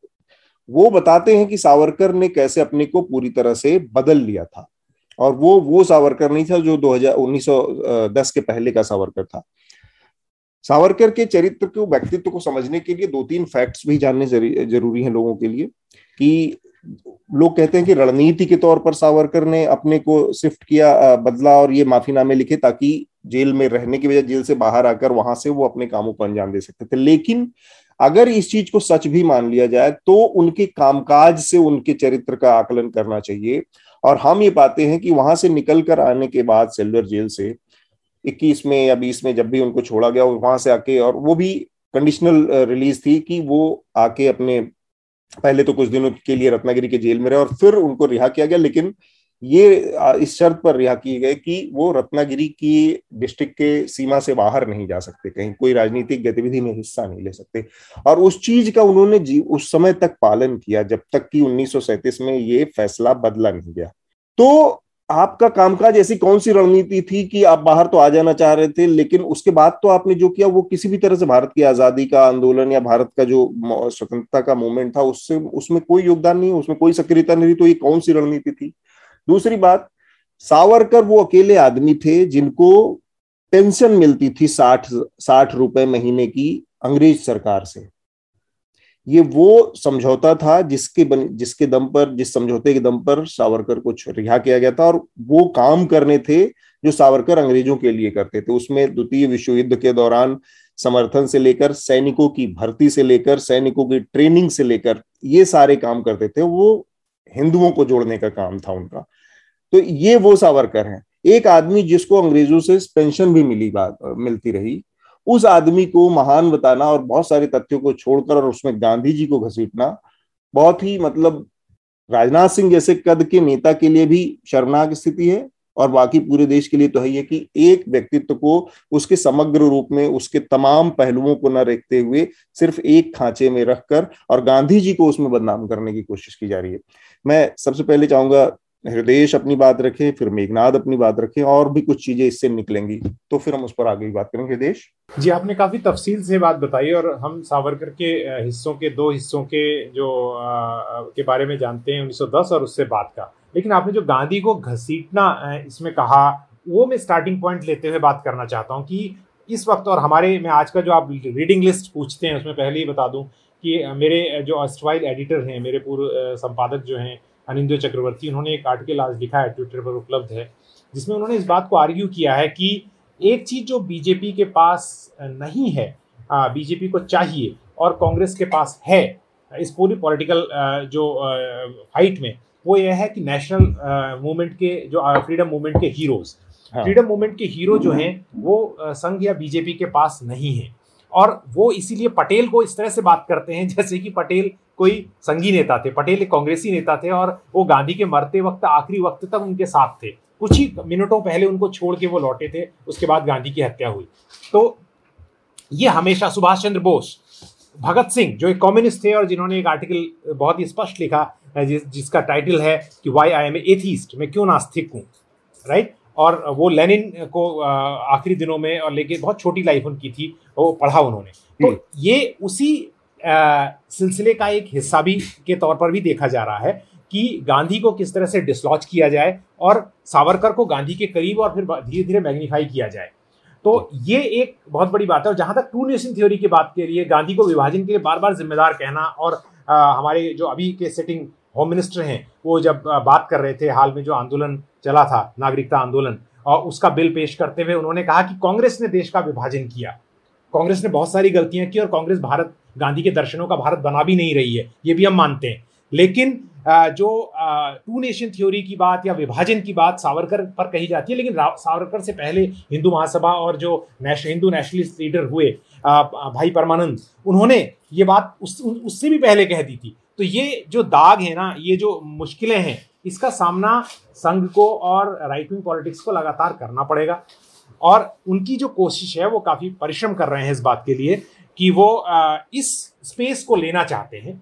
वो बताते हैं कि सावरकर ने कैसे अपने को पूरी तरह से बदल लिया था और वो वो सावरकर नहीं था जो उन्नीस सौ दस के पहले का सावरकर था। सावरकर के चरित्र को, व्यक्तित्व को समझने के लिए दो तीन फैक्ट्स भी जानने जरूरी हैं लोगों के लिए। कि लोग कहते हैं कि रणनीति के तौर पर सावरकर ने अपने को शिफ्ट किया, बदला और ये माफीनामे लिखे ताकि जेल में रहने की वजह जेल से बाहर आकर वहां से वो अपने कामों को अंजाम दे सकते थे। लेकिन अगर इस चीज को सच भी मान लिया जाए तो उनके कामकाज से उनके चरित्र का आकलन करना चाहिए। और हम ये पाते हैं कि वहां से निकल कर आने के बाद सेल्युलर जेल से इक्कीस में या बीस में जब भी उनको छोड़ा गया वहां से आके, और वो भी कंडीशनल रिलीज थी कि वो आके अपने पहले तो कुछ दिनों के लिए रत्नागिरी के जेल में रहे और फिर उनको रिहा किया गया। लेकिन ये इस शर्त पर रिहा किए गए कि वो रत्नागिरी की डिस्ट्रिक्ट के सीमा से बाहर नहीं जा सकते, कहीं कोई राजनीतिक गतिविधि में हिस्सा नहीं ले सकते। और उस चीज का उन्होंने जीव उस समय तक पालन किया जब तक कि उन्नीस सौ सैंतीस में ये फैसला बदला नहीं गया। तो आपका कामकाज ऐसी कौन सी रणनीति थी कि आप बाहर तो आ जाना चाह रहे थे लेकिन उसके बाद तो आपने जो किया वो किसी भी तरह से भारत की आजादी का आंदोलन या भारत का जो स्वतंत्रता का मूवमेंट था उससे उसमें कोई योगदान नहीं, उसमें कोई सक्रियता नहीं, तो ये कौन सी रणनीति थी। दूसरी बात, सावरकर वो अकेले आदमी थे जिनको पेंशन मिलती थी साठ साठ रुपए महीने की अंग्रेज सरकार से। ये वो समझौता था जिसके बन, जिसके दम पर जिस समझौते के दम पर सावरकर को रिहा किया गया था। और वो काम करने थे जो सावरकर अंग्रेजों के लिए करते थे। उसमें द्वितीय विश्व युद्ध के दौरान समर्थन से लेकर सैनिकों की भर्ती से लेकर सैनिकों की ट्रेनिंग से लेकर ये सारे काम करते थे। वो हिंदुओं को जोड़ने का काम था उनका। तो ये वो सावरकर हैं, एक आदमी जिसको अंग्रेजों से पेंशन भी मिली बात मिलती रही। उस आदमी को महान बताना और बहुत सारे तथ्यों को छोड़कर और उसमें गांधी जी को घसीटना बहुत ही, मतलब राजनाथ सिंह जैसे कद के नेता के लिए भी शर्मनाक स्थिति है और बाकी पूरे देश के लिए तो है ये कि एक व्यक्तित्व को उसके समग्र रूप में, उसके तमाम पहलुओं को न देखते हुए सिर्फ एक खांचे में रखकर और गांधी जी को उसमें बदनाम करने की कोशिश की जा रही है। मैं सबसे पहले चाहूंगा हृदेश अपनी बात रखें, फिर मेघनाथ अपनी बात रखें, और भी कुछ चीजें इससे निकलेंगी तो फिर हम उस पर आगे बात करेंगे। हृदेश जी, आपने काफी तफसील से बात बताई और हम सावरकर के हिस्सों के दो हिस्सों के जो आ, के बारे में जानते हैं, उन्नीस सौ दस और उससे बाद का। लेकिन आपने जो गांधी को घसीटना इसमें कहा, वो मैं स्टार्टिंग पॉइंट लेते हुए बात करना चाहता हूँ कि इस वक्त और हमारे में आज का जो आप रीडिंग लिस्ट पूछते हैं उसमें पहले ही बता दूँ कि मेरे जो अस्थवाइल एडिटर हैं, मेरे पूर्व संपादक जो हैं अनिंदो चक्रवर्ती, उन्होंने एक आर्टिकल आज लिखा है, ट्विटर पर उपलब्ध है, जिसमें उन्होंने इस बात को आर्ग्यू किया है कि एक चीज़ जो बीजेपी के पास नहीं है, बीजेपी को चाहिए और कांग्रेस के पास है इस पूरी पॉलिटिकल जो फाइट में, वो यह है कि नेशनल मूवमेंट के जो फ्रीडम मूवमेंट के हीरोज़ फ्रीडम मूवमेंट के हीरो जो हैं वो संघ या बीजेपी के पास नहीं है। और वो इसीलिए पटेल को इस तरह से बात करते हैं जैसे कि पटेल कोई संघी नेता थे। पटेल एक कांग्रेसी नेता थे और वो गांधी के मरते वक्त आखिरी वक्त तक उनके साथ थे। कुछ ही मिनटों पहले उनको छोड़ के वो लौटे थे, उसके बाद गांधी की हत्या हुई। तो ये हमेशा सुभाष चंद्र बोस, भगत सिंह जो एक कम्युनिस्ट थे और जिन्होंने एक आर्टिकल बहुत ही स्पष्ट लिखा जिस, जिसका टाइटल है कि वाई आई एम एथीस्ट, मैं क्यों नास्तिक हूँ, राइट। और वो लेनिन को आखिरी दिनों में और लेके बहुत छोटी लाइफ उनकी थी, वो पढ़ा उन्होंने। तो ये उसी सिलसिले का एक हिस्सा भी के तौर पर भी देखा जा रहा है कि गांधी को किस तरह से डिसलॉज किया जाए और सावरकर को गांधी के करीब और फिर धीरे धीरे मैग्नीफाई किया जाए। तो ये एक बहुत बड़ी बात है। और जहाँ तक टू नेशन थ्योरी की बात के लिए, गांधी को विभाजन के लिए बार बार जिम्मेदार कहना, और आ, हमारे जो अभी के सिटिंग होम मिनिस्टर हैं वो जब बात कर रहे थे हाल में जो आंदोलन चला था, नागरिकता आंदोलन, और उसका बिल पेश करते हुए उन्होंने कहा कि कांग्रेस ने देश का विभाजन किया, कांग्रेस ने बहुत सारी गलतियां की और कांग्रेस भारत, गांधी के दर्शनों का भारत बना भी नहीं रही है, ये भी हम मानते हैं। लेकिन जो टू नेशन थ्योरी की बात या विभाजन की बात सावरकर पर कही जाती है, लेकिन सावरकर से पहले हिंदू महासभा और जो नेश, हिंदू नेशनलिस्ट लीडर हुए भाई परमानंद, उन्होंने ये बात उस, उससे भी पहले कह दी थी। तो ये जो दाग है ना, ये जो मुश्किलें हैं, इसका सामना संघ को और राइट विंग पॉलिटिक्स को लगातार करना पड़ेगा। और उनकी जो कोशिश है, वो काफ़ी परिश्रम कर रहे हैं इस बात के लिए कि वो इस स्पेस को लेना चाहते हैं।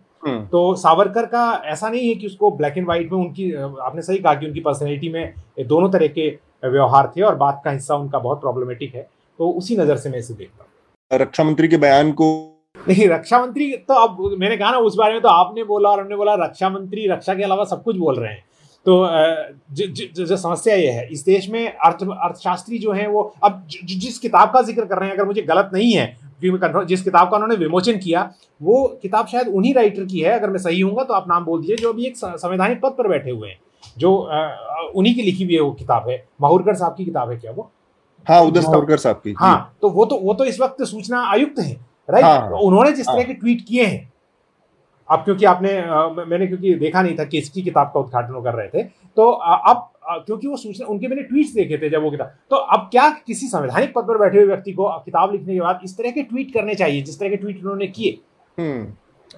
तो सावरकर का ऐसा नहीं है कि उसको ब्लैक एंड वाइट में, उनकी आपने सही कहा कि उनकी पर्सनैलिटी में दोनों तरह के व्यवहार थे और बात का हिस्सा उनका बहुत प्रॉब्लमेटिक है। तो उसी नज़र से मैं इसे देखता हूँ। रक्षा मंत्री के बयान को नहीं, रक्षा मंत्री तो अब मैंने कहा ना, उस बारे में तो आपने बोला और हमने बोला, रक्षा मंत्री रक्षा के अलावा सब कुछ बोल रहे हैं। तो ज, ज, ज, जो समस्या ये है इस देश में, अर्थ अर्थशास्त्री जो हैं वो अब ज, ज, जिस किताब का जिक्र कर रहे हैं, अगर मुझे गलत नहीं है, जिस किताब का उन्होंने विमोचन किया, वो किताब शायद उन्हीं राइटर की है, अगर मैं सही हूँगा तो आप नाम बोल दीजिए, जो अभी एक संवैधानिक पद पर बैठे हुए हैं, जो उन्हीं की लिखी हुई वो किताब है, माहूरकर साहब की किताब है क्या वो? हाँ, उदय माहूरकर साहब की। हाँ, तो वो तो वो तो इस वक्त सूचना आयुक्त है, राइट right? हाँ, तो उन्होंने जिस तरह के ट्वीट किए हैं, अब क्योंकि आपने आ, मैंने क्योंकि देखा नहीं था कि इसकी किताब का उद्घाटन कर रहे थे, तो अब क्योंकि वो सूचना उनके मैंने ट्वीट्स देखे थे जब वो किताब, तो अब क्या किसी संवैधानिक पद पर बैठे हुए व्यक्ति को किताब लिखने के बाद इस तरह के ट्वीट करने चाहिए जिस तरह के ट्वीट उन्होंने किए,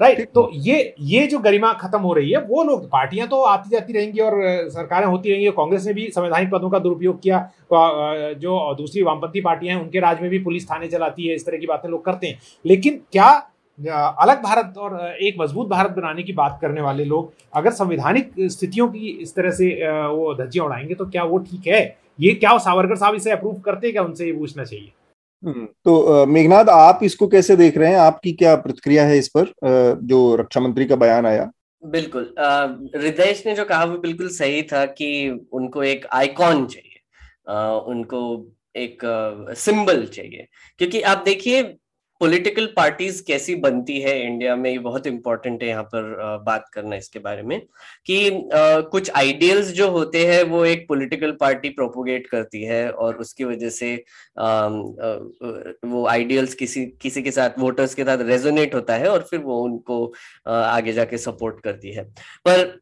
राइट right? तो ये ये जो गरिमा खत्म हो रही है, वो लोग, पार्टियां तो आती जाती रहेंगी और सरकारें होती रहेंगी। कांग्रेस ने भी संवैधानिक पदों का दुरुपयोग किया, जो दूसरी वामपंथी पार्टियां हैं उनके राज में भी पुलिस थाने चलाती है, इस तरह की बातें लोग करते हैं। लेकिन क्या अलग भारत और एक मजबूत भारत बनाने की बात करने वाले लोग अगर संवैधानिक स्थितियों की इस तरह से वो धज्जियां उड़ाएंगे तो क्या वो ठीक है? ये क्या सावरकर साहब इसे अप्रूव करते हैं क्या? उनसे ये पूछना चाहिए। तो मेघनाथ, आप इसको कैसे देख रहे हैं? आपकी क्या प्रतिक्रिया है इस पर, जो रक्षा मंत्री का बयान आया? बिल्कुल, हृदेश ने जो कहा वो बिल्कुल सही था कि उनको एक आइकॉन चाहिए, आ, उनको एक सिंबल चाहिए, क्योंकि आप देखिए पॉलिटिकल पार्टीज कैसी बनती है इंडिया में। ये बहुत इंपॉर्टेंट है यहाँ पर आ, बात करना इसके बारे में कि आ, कुछ आइडियल्स जो होते हैं वो एक पॉलिटिकल पार्टी प्रोपोगेट करती है और उसकी वजह से आ, आ, वो आइडियल्स किसी किसी के साथ, वोटर्स के साथ रेजोनेट होता है और फिर वो उनको आ, आगे जाके सपोर्ट करती है। पर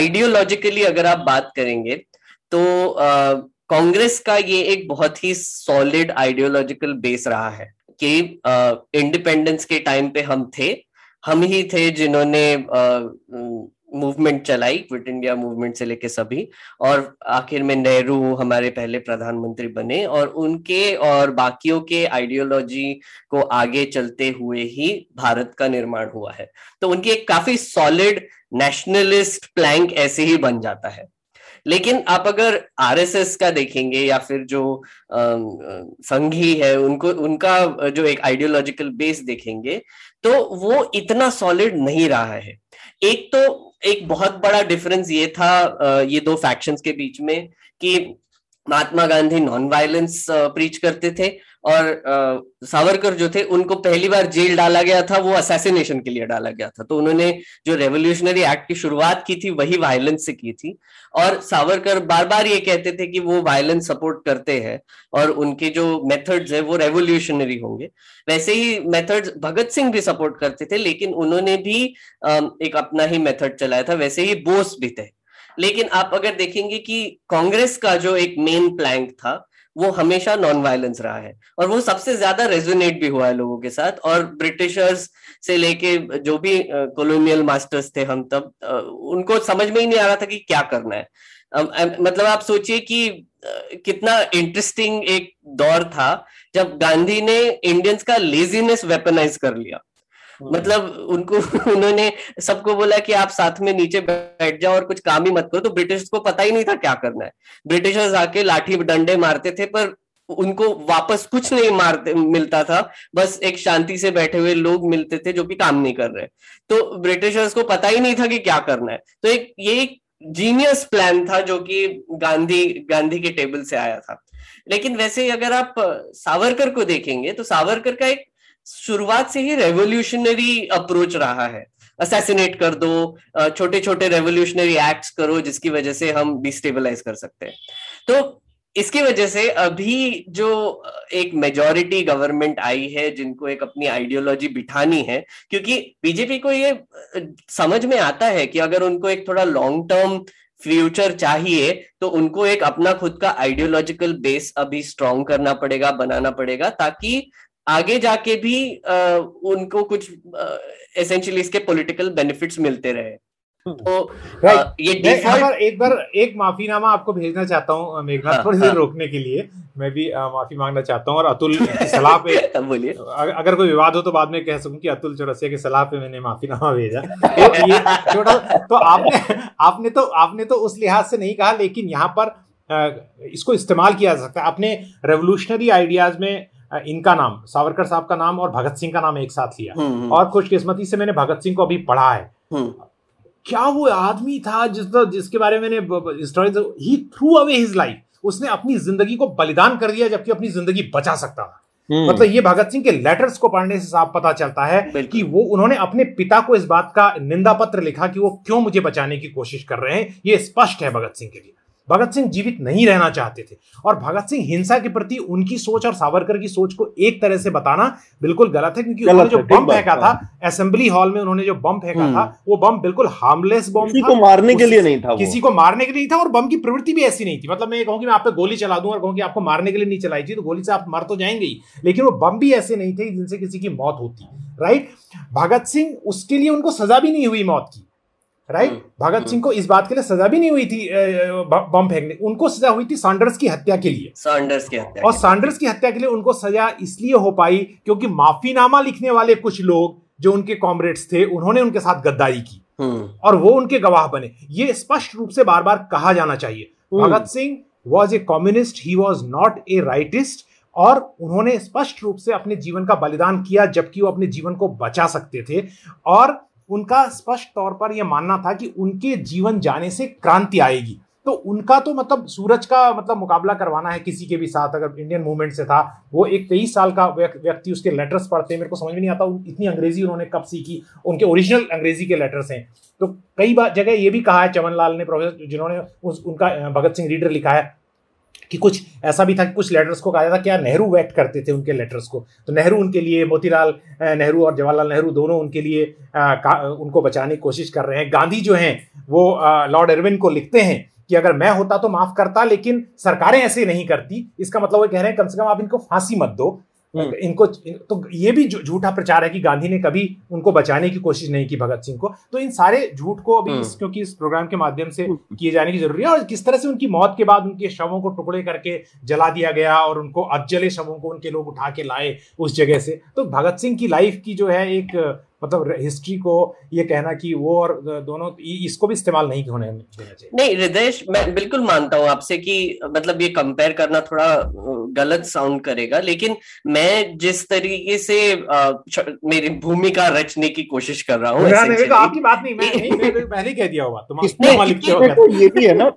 आइडियोलॉजिकली अगर आप बात करेंगे तो आ, कांग्रेस का ये एक बहुत ही सॉलिड आइडियोलॉजिकल बेस रहा है कि इंडिपेंडेंस के टाइम पे हम थे, हम ही थे जिन्होंने मूवमेंट चलाई, क्विट इंडिया मूवमेंट से लेके सभी, और आखिर में नेहरू हमारे पहले प्रधानमंत्री बने और उनके और बाकियों के आइडियोलॉजी को आगे चलते हुए ही भारत का निर्माण हुआ है। तो उनकी एक काफी सॉलिड नेशनलिस्ट प्लैंक ऐसे ही बन जाता है। लेकिन आप अगर आरएसएस का देखेंगे या फिर जो संघी है उनको, उनका जो एक आइडियोलॉजिकल बेस देखेंगे तो वो इतना सॉलिड नहीं रहा है। एक तो एक बहुत बड़ा डिफरेंस ये था ये दो फैक्शंस के बीच में कि Mahatma Gandhi non violence preach करते थे और सावरकर जो थे उनको पहली बार जेल डाला गया था, वो असैसिनेशन के लिए डाला गया था। तो उन्होंने जो रेवोल्यूशनरी एक्ट की शुरुआत की थी वही वायलेंस से की थी, और सावरकर बार बार ये कहते थे कि वो वायलेंस सपोर्ट करते हैं और उनके जो मेथड्स है वो रेवोल्यूशनरी होंगे। वैसे ही मेथड्स भगत सिंह भी सपोर्ट करते थे, लेकिन उन्होंने भी एक अपना ही मेथड चलाया था, वैसे ही बोस भी थे। लेकिन आप अगर देखेंगे कि कांग्रेस का जो एक मेन प्लैंक था वो हमेशा नॉन वायलेंस रहा है, और वो सबसे ज्यादा रेजोनेट भी हुआ है लोगों के साथ। और ब्रिटिशर्स से लेके जो भी कॉलोनियल मास्टर्स थे हम तब, उनको समझ में ही नहीं आ रहा था कि क्या करना है। मतलब आप सोचिए कि कितना इंटरेस्टिंग एक दौर था जब गांधी ने इंडियंस का लेजीनेस वेपनाइज कर लिया। मतलब उनको उन्होंने सबको बोला कि आप साथ में नीचे बैठ जाओ और कुछ काम ही मत करो। तो ब्रिटिश को पता ही नहीं था क्या करना है। ब्रिटिशर्स आके लाठी डंडे मारते थे, पर उनको वापस कुछ नहीं मारते मिलता था, बस एक शांति से बैठे हुए लोग मिलते थे जो कि काम नहीं कर रहे। तो ब्रिटिशर्स को पता ही नहीं था कि क्या करना है। तो एक ये एक जीनियस प्लान था जो कि गांधी गांधी के टेबल से आया था। लेकिन वैसे अगर आप सावरकर को देखेंगे तो सावरकर का एक शुरुआत से ही रेवोल्यूशनरी अप्रोच रहा है। असैसिनेट कर दो, छोटे छोटे रेवोल्यूशनरी एक्ट्स करो जिसकी वजह से हम डिस्टेबलाइज कर सकते हैं। तो इसकी वजह से अभी जो एक मेजॉरिटी गवर्नमेंट आई है जिनको एक अपनी आइडियोलॉजी बिठानी है, क्योंकि बीजेपी को ये समझ में आता है कि अगर उनको एक थोड़ा लॉन्ग टर्म फ्यूचर चाहिए तो उनको एक अपना खुद का आइडियोलॉजिकल बेस अभी स्ट्रॉन्ग करना पड़ेगा, बनाना पड़ेगा, ताकि आगे जाके भी आ, उनको कुछ एसेंशियली इसके पॉलिटिकल बेनिफिट्स मिलते रहे। तो आ, ये डिफॉल्ट एक बार एक माफीनामा आपको भेजना चाहता हूँ मेघनाथ, थोड़ी देर रोकने के लिए मैं भी आ, माफी मांगना चाहता हूँ। और अतुल की सलाह पे बोलिए, अगर कोई विवाद हो तो बाद में कह सकूं कि अतुल चौरसिया के सलाह पे मैंने माफीनामा भेजा। तो ये छोटा तो आपने आपने तो आपने तो उस लिहाज से नहीं कहा, लेकिन यहाँ पर इसको इस्तेमाल किया जा सकता है। आपने रेवोल्यूशनरी आइडियाज में इनका नाम, सावरकर साहब का नाम और भगत सिंह का नाम एक साथ लिया, और खुशकिस्मती से मैंने भगत सिंह को अभी पढ़ा है। क्या वो आदमी था जिस जिसके बारे में मैंने historian, he threw away his life, उसने अपनी जिंदगी को बलिदान कर दिया जबकि अपनी जिंदगी बचा सकता था। मतलब ये भगत सिंह के लेटर्स को पढ़ने से साफ पता चलता है कि वो उन्होंने अपने पिता को इस बात का निंदा पत्र लिखा कि वो क्यों मुझे बचाने की कोशिश कर रहे हैं। ये स्पष्ट है भगत सिंह के लिए। भगत सिंह जीवित नहीं रहना चाहते थे, और भगत सिंह हिंसा के प्रति उनकी सोच और सावरकर की सोच को एक तरह से बताना बिल्कुल गलत है, क्योंकि उन्होंने जो बम फेंका था असेंबली हॉल में, उन्होंने जो बम फेंका था वो बम बिल्कुल हार्मलेस बम था, किसी को मारने के लिए नहीं था, किसी को मारने के लिए था। और बम की प्रवृत्ति भी ऐसी नहीं थी, मतलब मैं कहूँ कि मैं आप पे गोली चला दूं और कहूँ कि आपको मारने के लिए नहीं चलाई थी, तो गोली से आप मर तो जाएंगे ही, लेकिन वो बम भी ऐसे नहीं थे जिनसे किसी की मौत होती। राइट, भगत सिंह उसके लिए उनको सजा भी नहीं हुई मौत की। Right right? भगत सिंह को इस बात के लिए सजा भी नहीं हुई थी बम फेंकने, उनको सजा हुई थी सैंडर्स की हत्या के लिए। सैंडर्स की हत्या और सैंडर्स की हत्या के लिए उनको सजा इसलिए हो पाई क्योंकि माफीनामा लिखने वाले कुछ लोग जो उनके कॉमरेड्स थे उन्होंने उनके साथ गद्दारी की और वो उनके गवाह बने। ये स्पष्ट रूप से बार बार कहा जाना चाहिए, Bhagat Singh was a communist, he was not a rightist. और उन्होंने स्पष्ट रूप से अपने जीवन का बलिदान किया जबकि वो अपने जीवन को बचा सकते थे, और उनका स्पष्ट तौर पर यह मानना था कि उनके जीवन जाने से क्रांति आएगी। तो उनका तो मतलब सूरज का मतलब मुकाबला करवाना है किसी के भी साथ, अगर इंडियन मूवमेंट से था। वो एक तेईस साल का व्यक्ति, उसके लेटर्स पढ़ते हैं, मेरे को समझ में नहीं आता इतनी अंग्रेजी उन्होंने कब सीखी। उनके ओरिजिनल अंग्रेजी के लेटर्स हैं। तो कई बार जगह ये भी कहा है, चमनलाल ने, प्रोफेसर जिन्होंने उनका भगत सिंह रीडर लिखा है, कि कुछ ऐसा भी था कि कुछ लेटर्स को कहा था कि यार नेहरू वेट करते थे उनके लेटर्स को, तो नेहरू उनके लिए, मोतीलाल नेहरू और जवाहरलाल नेहरू दोनों उनके लिए आ, उनको बचाने की कोशिश कर रहे हैं। गांधी जो हैं वो लॉर्ड इरविन को लिखते हैं कि अगर मैं होता तो माफ करता, लेकिन सरकारें ऐसे नहीं करती। इसका मतलब वो कह रहे हैं कम से कम आप इनको फांसी मत दो इनको। तो ये भी झूठा प्रचार है कि गांधी ने कभी उनको बचाने की कोशिश नहीं की भगत सिंह को। तो इन सारे झूठ को अभी इस, क्योंकि इस प्रोग्राम के माध्यम से किए जाने की जरूरी है। और किस तरह से उनकी मौत के बाद उनके शवों को टुकड़े करके जला दिया गया और उनको अधजले शवों को उनके लोग उठा के लाए उस जगह से। तो भगत सिंह की लाइफ की जो है एक मतलब हिस्ट्री को ये कहना कि वो और दोनों, इसको भी इस्तेमाल नहीं होने देना चाहिए। नहीं हृदय, मैं बिल्कुल मानता हूँ आपसे कि मतलब ये कंपेयर करना थोड़ा गलत साउंड करेगा, लेकिन मैं जिस तरीके से आ, मेरी भूमिका रचने की कोशिश कर रहा हूँ, आपकी बात नहीं, मैं नहीं, पहले कह दिया होगा। ये भी है ना,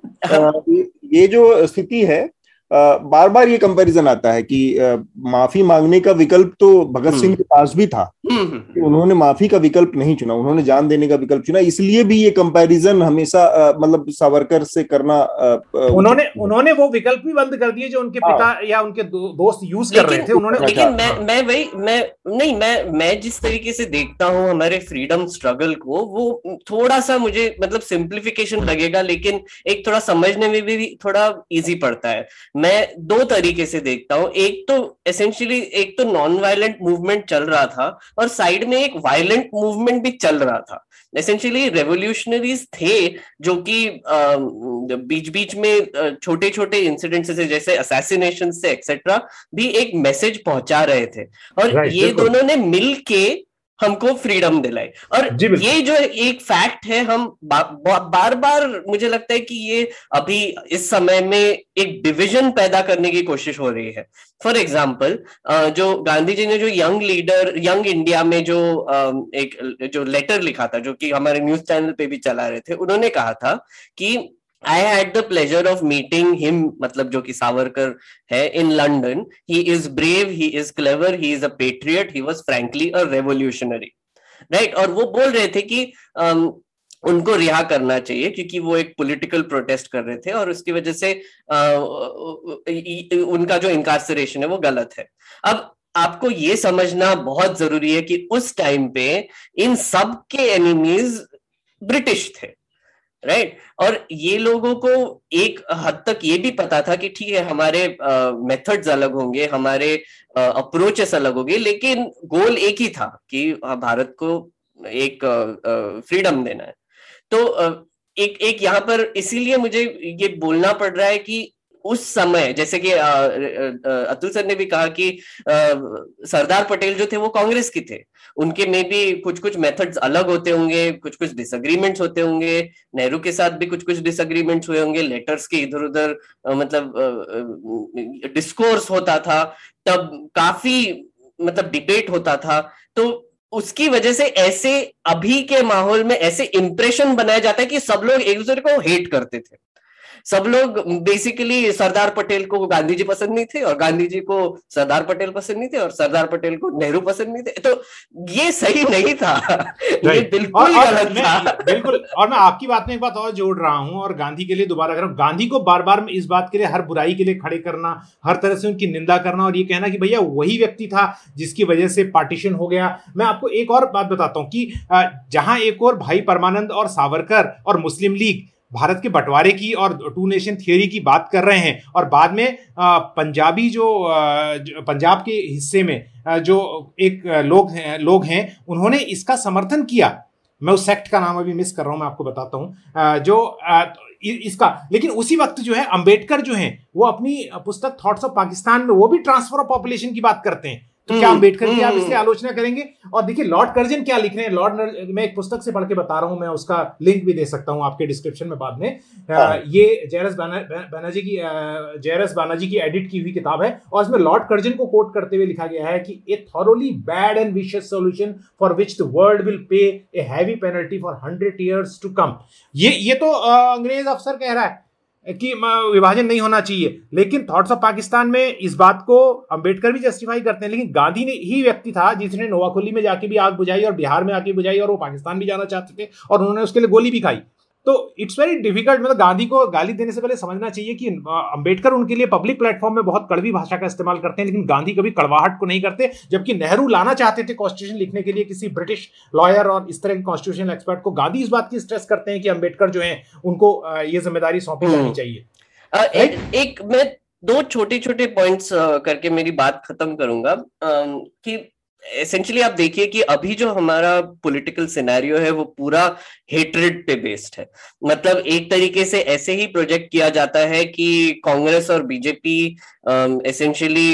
ये जो स्थिति है बार बार ये कंपैरिजन आता है कि आ, माफी मांगने का विकल्प तो भगत सिंह के पास भी था, कि उन्होंने माफी का विकल्प नहीं चुना, उन्होंने जान देने का विकल्प चुना। इसलिए भी ये कंपैरिजन हमेशा आ, मतलब सावरकर से करना आ, उन्होंने उन्होंने वो विकल्प भी बंद कर दिए जो उनके पिता या उनके दो, दोस्त यूज कर रहे थे उन्होंने। लेकिन मैं मैं वही मैं नहीं मैं मैं जिस तरीके से देखता हूँ हमारे फ्रीडम स्ट्रगल को, वो थोड़ा सा मुझे मतलब सिंप्लीफिकेशन लगेगा, लेकिन एक थोड़ा समझने में भी थोड़ा इजी पड़ता है। मैं दो तरीके से देखता हूँ, एक तो एसेंशियली एक तो नॉन वायलेंट मूवमेंट चल रहा था और साइड में एक वायलेंट मूवमेंट भी चल रहा था। एसेंशियली रेवोल्यूशनरीज थे जो कि बीच बीच में छोटे छोटे इंसिडेंट्स से जैसे असैसिनेशन से एक्सेट्रा भी एक मैसेज पहुंचा रहे थे, और ये दोनों ने मिल के हमको फ्रीडम दिलाई। और ये जो एक फैक्ट है, हम बा, बा, बार बार मुझे लगता है कि ये अभी इस समय में एक डिविजन पैदा करने की कोशिश हो रही है। फॉर एग्जाम्पल, जो गांधी जी ने जो यंग लीडर यंग इंडिया में जो एक जो लेटर लिखा था, जो कि हमारे न्यूज चैनल पे भी चला रहे थे, उन्होंने कहा था कि I had the pleasure of meeting him, मतलब जो कि सावरकर है, in London. He is brave, he is clever, he is a patriot, he was frankly a revolutionary, right? और वो बोल रहे थे कि um, उनको रिहा करना चाहिए क्योंकि वो एक पॉलिटिकल प्रोटेस्ट कर रहे थे और उसकी वजह से uh, उनका जो इंकार्सरेशन है वो गलत है। अब आपको ये समझना बहुत जरूरी है कि उस टाइम पे इन सब के एनिमीज ब्रिटिश थे, राइट right? और ये लोगों को एक हद तक ये भी पता था कि ठीक है हमारे मेथड्स अलग होंगे, हमारे अप्रोचेस अलग होंगे, लेकिन गोल एक ही था कि भारत को एक फ्रीडम देना है। तो एक एक यहाँ पर इसीलिए मुझे ये बोलना पड़ रहा है कि उस समय, जैसे कि अतुल सर ने भी कहा कि सरदार पटेल जो थे वो कांग्रेस के थे, उनके में भी कुछ कुछ मेथड्स अलग होते होंगे, कुछ कुछ डिसएग्रीमेंट्स होते होंगे, नेहरू के साथ भी कुछ कुछ डिसएग्रीमेंट्स हुए होंगे, लेटर्स के इधर उधर मतलब डिस्कोर्स होता था, तब काफी मतलब डिबेट होता था। तो उसकी वजह से ऐसे अभी के माहौल में ऐसे इंप्रेशन बनाया जाता है कि सब लोग एक दूसरे को हेट करते थे, सब लोग बेसिकली सरदार पटेल को गांधी जी पसंद नहीं थे और गांधी जी को सरदार पटेल पसंद नहीं थे और सरदार पटेल को नेहरू पसंद नहीं थे। तो ये सही नहीं था, ये बिल्कुल गलत था। बिल्कुल। और मैं आपकी बात में एक बात और जोड़ रहा हूं और गांधी के लिए दोबारा कर रहा हूं, गांधी को बार बार इस बात के लिए, हर बुराई के लिए खड़े करना, हर तरह से उनकी निंदा करना और ये कहना कि भैया वही व्यक्ति था जिसकी वजह से पार्टीशन हो गया। मैं आपको एक और बात बताता हूँ कि जहां एक और भाई परमानंद और सावरकर और मुस्लिम लीग भारत के बंटवारे की और टू नेशन थियोरी की बात कर रहे हैं, और बाद में पंजाबी जो, जो पंजाब के हिस्से में जो एक लोग हैं लोग हैं उन्होंने इसका समर्थन किया। मैं उस सेक्ट का नाम अभी मिस कर रहा हूं, मैं आपको बताता हूं जो इसका। लेकिन उसी वक्त जो है अंबेडकर जो हैं वो अपनी पुस्तक थॉट्स ऑफ पाकिस्तान में वो भी ट्रांसफर ऑफ पॉपुलेशन की बात करते हैं। तो क्या अंबेडकर की आप इससे आलोचना करेंगे? और देखिए लॉर्ड कर्जन क्या लिख रहे हैं, लॉर्ड, मैं एक पुस्तक से पढ़ के बता रहा हूं, मैं उसका लिंक भी दे सकता हूं आपके डिस्क्रिप्शन में बाद में। आ, ये जयरस बानाजी की जयरस बानाजी की एडिट की हुई किताब है और इसमें लॉर्ड कर्जन को कोट करते हुए लिखा गया है कि a thoroughly bad and vicious solution for which the world will pay a heavy penalty for hundred years to come. ये ये तो अंग्रेज अफसर कह रहा है कि विभाजन नहीं होना चाहिए, लेकिन थॉट्स ऑफ पाकिस्तान में इस बात को अंबेडकर भी जस्टिफाई करते हैं। लेकिन गांधी ने ही व्यक्ति था जिसने नोवाखोली में जाके भी आग बुझाई और बिहार में आके बुझाई, और वो पाकिस्तान भी जाना चाहते थे और उन्होंने उसके लिए गोली भी खाई। तो इट्स वेरी डिफिकल्ट, मतलब गांधी को गाली देने से पहले समझना चाहिए कि अंबेडकर उनके लिए पब्लिक प्लेटफॉर्म में बहुत कड़वी भाषा का इस्तेमाल करते हैं, लेकिन गांधी कभी कड़वाहट को नहीं करते, जबकि नेहरू लाना चाहते थे कॉन्स्टिट्यूशन लिखने के लिए किसी ब्रिटिश लॉयर और इस तरह के कॉन्स्टिट्यूशनल एक्सपर्ट को। गांधी इस बात की स्ट्रेस करते हैं कि अंबेडकर जो है उनको ये जिम्मेदारी सौंपी जानी चाहिए। आ, एक, एक मैं दो छोटे छोटे पॉइंट्स करके मेरी बात खत्म करूंगा कि एसेंशियली आप देखिए कि अभी जो हमारा पॉलिटिकल सिनेरियो है वो पूरा हेट्रेड पे बेस्ड है। मतलब एक तरीके से ऐसे ही प्रोजेक्ट किया जाता है कि कांग्रेस और बीजेपी एसेंशियली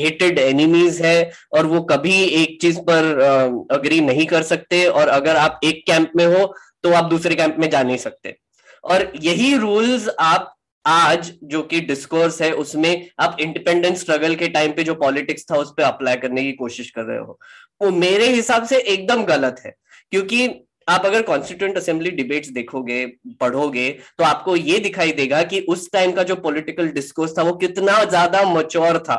हेटेड एनिमीज है और वो कभी एक चीज पर अग्री uh, नहीं कर सकते, और अगर आप एक कैंप में हो तो आप दूसरे कैंप में जा नहीं सकते। और यही रूल्स आप आज जो कि डिस्कोर्स है उसमें आप इंडिपेंडेंस स्ट्रगल के टाइम पे जो पॉलिटिक्स था उस पर अप्लाई करने की कोशिश कर रहे हो, वो मेरे हिसाब से एकदम गलत है। क्योंकि आप अगर कॉन्स्टिट्यूएंट असेंबली डिबेट्स देखोगे, पढ़ोगे, तो आपको ये दिखाई देगा कि उस टाइम का जो पॉलिटिकल डिस्कोर्स था वो कितना ज्यादा मैच्योर था,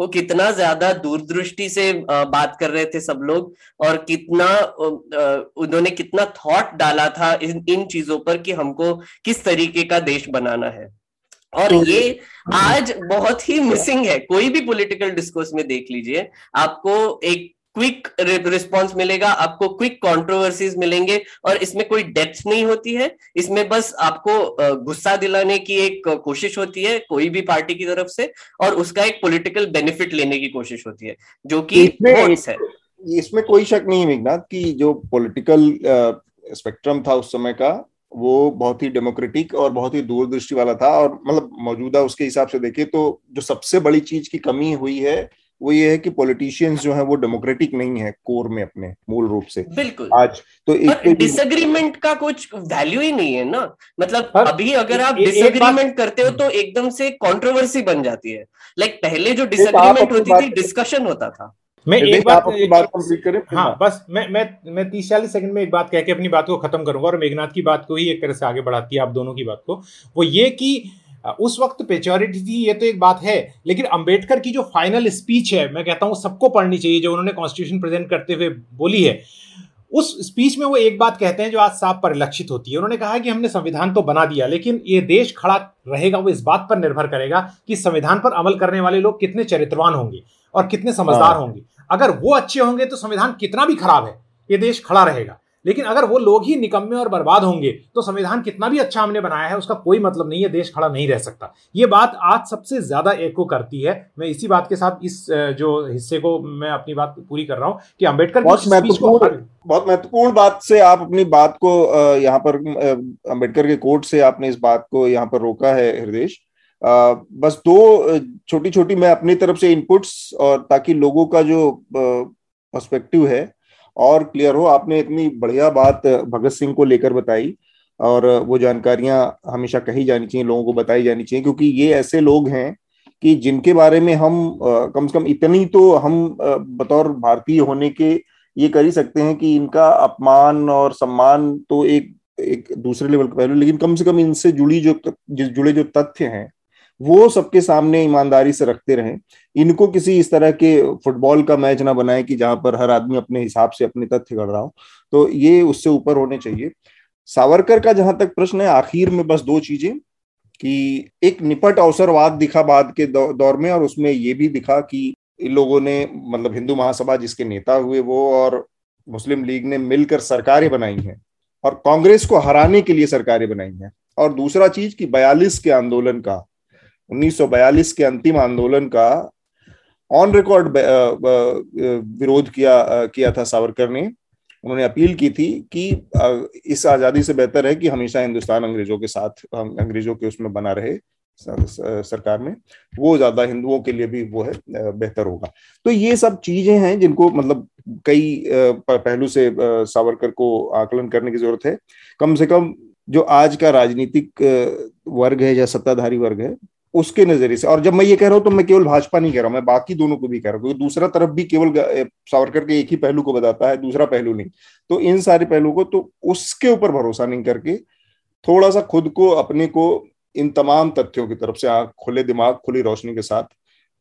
वो कितना ज्यादा दूरदृष्टि से बात कर रहे थे सब लोग, और कितना उन्होंने कितना थॉट डाला था इन इन चीजों पर कि हमको किस तरीके का देश बनाना है। और ये आज बहुत ही मिसिंग है। कोई भी पॉलिटिकल डिस्कोर्स में देख लीजिए, आपको एक क्विक रिस्पॉन्स मिलेगा, आपको क्विक कंट्रोवर्सीज मिलेंगे, और इसमें कोई डेप्थ नहीं होती है। इसमें बस आपको गुस्सा दिलाने की एक कोशिश होती है कोई भी पार्टी की तरफ से, और उसका एक पॉलिटिकल बेनिफिट लेने की कोशिश होती है, जो कि वोट्स है। इसमें कोई शक नहीं है मेघनाथ कि जो पॉलिटिकल स्पेक्ट्रम था उस समय का वो बहुत ही डेमोक्रेटिक और बहुत ही दूरदृष्टि वाला था। और मतलब मौजूदा उसके हिसाब से देखें तो जो सबसे बड़ी चीज की कमी हुई है वो ये है कि पॉलिटिशियंस जो है वो डेमोक्रेटिक नहीं है कोर में, अपने मूल रूप से। बिल्कुल। आज तो एक डिसएग्रीमेंट का कुछ वैल्यू ही नहीं है ना। मतलब अभी अगर आप डिसएग्रीमेंट करते हो तो एकदम से कंट्रोवर्सी बन जाती है। लाइक पहले जो डिसएग्रीमेंट होती थी डिस्कशन होता था। मैं एक बात अपनी बात कंप्लीट करें। हाँ, बस मैं मैं मैं तीस चालीस सेकंड में एक बात कह के अपनी बात को खत्म करूंगा, और मेघनाथ की बात को ही एक तरह से आगे बढ़ाती है आप दोनों की बात को। वो ये कि उस वक्त पेचोरिटी थी, ये तो एक बात है, लेकिन अंबेडकर की जो फाइनल स्पीच है, मैं कहता हूँ सबको पढ़नी चाहिए, जो उन्होंने कॉन्स्टिट्यूशन प्रेजेंट करते हुए बोली है। उस स्पीच में वो एक बात कहते हैं जो आज साफ परिलक्षित होती है। उन्होंने कहा कि हमने संविधान तो बना दिया, लेकिन ये देश खड़ा रहेगा वो इस बात पर निर्भर करेगा कि संविधान पर अमल करने वाले लोग कितने चरित्रवान होंगे और कितने समझदार होंगे। अगर वो अच्छे होंगे तो संविधान कितना भी खराब है ये देश खड़ा रहेगा, लेकिन अगर वो लोग ही निकम्मे और बर्बाद होंगे तो संविधान कितना भी अच्छा हमने बनाया है उसका कोई मतलब नहीं है, देश खड़ा नहीं रह सकता। ये बात आज सबसे ज्यादा एको करती है। मैं इसी बात के साथ इस जो हिस्से को मैं अपनी बात पूरी कर रहा हूँ कि अंबेडकर बहुत महत्वपूर्ण बात से आप अपनी बात को यहाँ पर अंबेडकर के कोट से आपने इस बात को यहाँ पर रोका है हृदेश। बस दो छोटी छोटी मैं अपनी तरफ से इनपुट्स, और ताकि लोगों का जो पर्सपेक्टिव है और क्लियर हो। आपने इतनी बढ़िया बात भगत सिंह को लेकर बताई, और वो जानकारियां हमेशा कही जानी चाहिए, लोगों को बताई जानी चाहिए, क्योंकि ये ऐसे लोग हैं कि जिनके बारे में हम कम से कम इतनी तो हम बतौर भारतीय होने के ये कर ही सकते हैं कि इनका अपमान और सम्मान तो एक एक दूसरे लेवल पर, लेकिन कम से कम इनसे जुड़ी जो जुड़े जो तथ्य हैं वो सबके सामने ईमानदारी से रखते रहें। इनको किसी इस तरह के फुटबॉल का मैच ना बनाए कि जहां पर हर आदमी अपने हिसाब से अपने तथ्य गढ़ रहा हो, तो ये उससे ऊपर होने चाहिए। सावरकर का जहां तक प्रश्न है, आखिर में बस दो चीजें कि एक निपट अवसरवाद दिखा बाद के दौर में, और उसमें ये भी दिखा कि इन लोगों ने मतलब हिंदू महासभा जिसके नेता हुए वो और मुस्लिम लीग ने मिलकर सरकारें बनाई हैं और कांग्रेस को हराने के लिए सरकारें बनाई हैं। और दूसरा चीज कि बयालीस के आंदोलन का, उन्नीस सौ बयालीस के अंतिम आंदोलन का ऑन रिकॉर्ड विरोध किया किया था सावरकर ने। उन्होंने अपील की थी कि इस आजादी से बेहतर है कि हमेशा हिंदुस्तान अंग्रेजों के साथ, अंग्रेजों के उसमें बना रहे सरकार में, वो ज्यादा हिंदुओं के लिए भी वो है बेहतर होगा। तो ये सब चीजें हैं जिनको मतलब कई पहलू से सावरकर को आकलन करने की जरूरत है। कम से कम जो आज का राजनीतिक वर्ग है या सत्ताधारी वर्ग है उसके नजरिए से। और जब मैं ये कह रहा हूं तो मैं केवल भाजपा नहीं कह रहा हूं, मैं बाकी दोनों को भी कह रहा हूं, क्योंकि दूसरा तरफ भी केवल सावरकर के एक ही पहलू को बताता है, दूसरा पहलू नहीं। तो इन सारे पहलुओं को तो उसके ऊपर भरोसा नहीं करके थोड़ा सा खुद को, अपने को इन तमाम तथ्यों की तरफ से आंख खुले दिमाग खुली रोशनी के साथ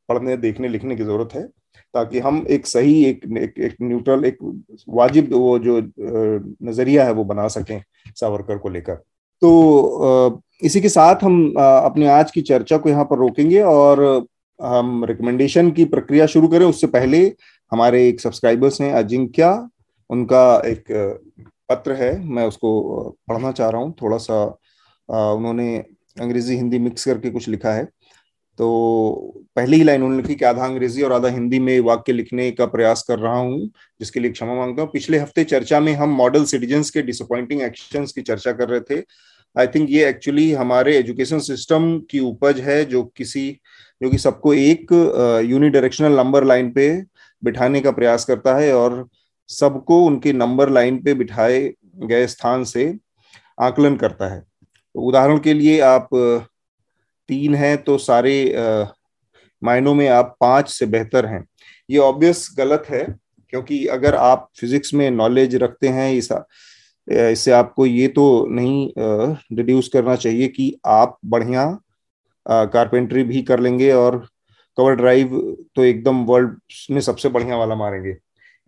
पढ़ने देखने लिखने की जरूरत है, ताकि हम एक सही एक एक, एक न्यूट्रल एक वाजिब वो जो नजरिया है वो बना सकें सावरकर को लेकर। तो इसी के साथ हम अपने आज की चर्चा को यहाँ पर रोकेंगे और हम रिकमेंडेशन की प्रक्रिया शुरू करें। उससे पहले हमारे एक सब्सक्राइबर्स हैं अजिंक्या, उनका एक पत्र है, मैं उसको पढ़ना चाह रहा हूँ। थोड़ा सा उन्होंने अंग्रेजी हिंदी मिक्स करके कुछ लिखा है। तो पहली ही लाइन उन्होंने लिखी कि आधा अंग्रेजी और आधा हिंदी में वाक्य लिखने का प्रयास कर रहा हूँ, जिसके लिए क्षमा मांगता हूँ। पिछले हफ्ते चर्चा में हम मॉडल सिटीजन्स के डिसअपॉइंटिंग एक्शंस की चर्चा कर रहे थे। आई थिंक ये एक्चुअली हमारे एजुकेशन सिस्टम की उपज है, जो किसी जो कि सबको एक यूनिडायरेक्शनल नंबर लाइन पे बिठाने का प्रयास करता है और सबको उनके नंबर लाइन पे बिठाए गए स्थान से आकलन करता है। तो उदाहरण के लिए आप तीन हैं तो सारे मायनों में आप पाँच से बेहतर हैं। ये ऑब्वियस गलत है, क्योंकि अगर आप फिजिक्स में नॉलेज रखते हैं, इस इससे आपको ये तो नहीं डिड्यूस करना चाहिए कि आप बढ़िया कारपेंट्री भी कर लेंगे और कवर ड्राइव तो एकदम वर्ल्ड में सबसे बढ़िया वाला मारेंगे।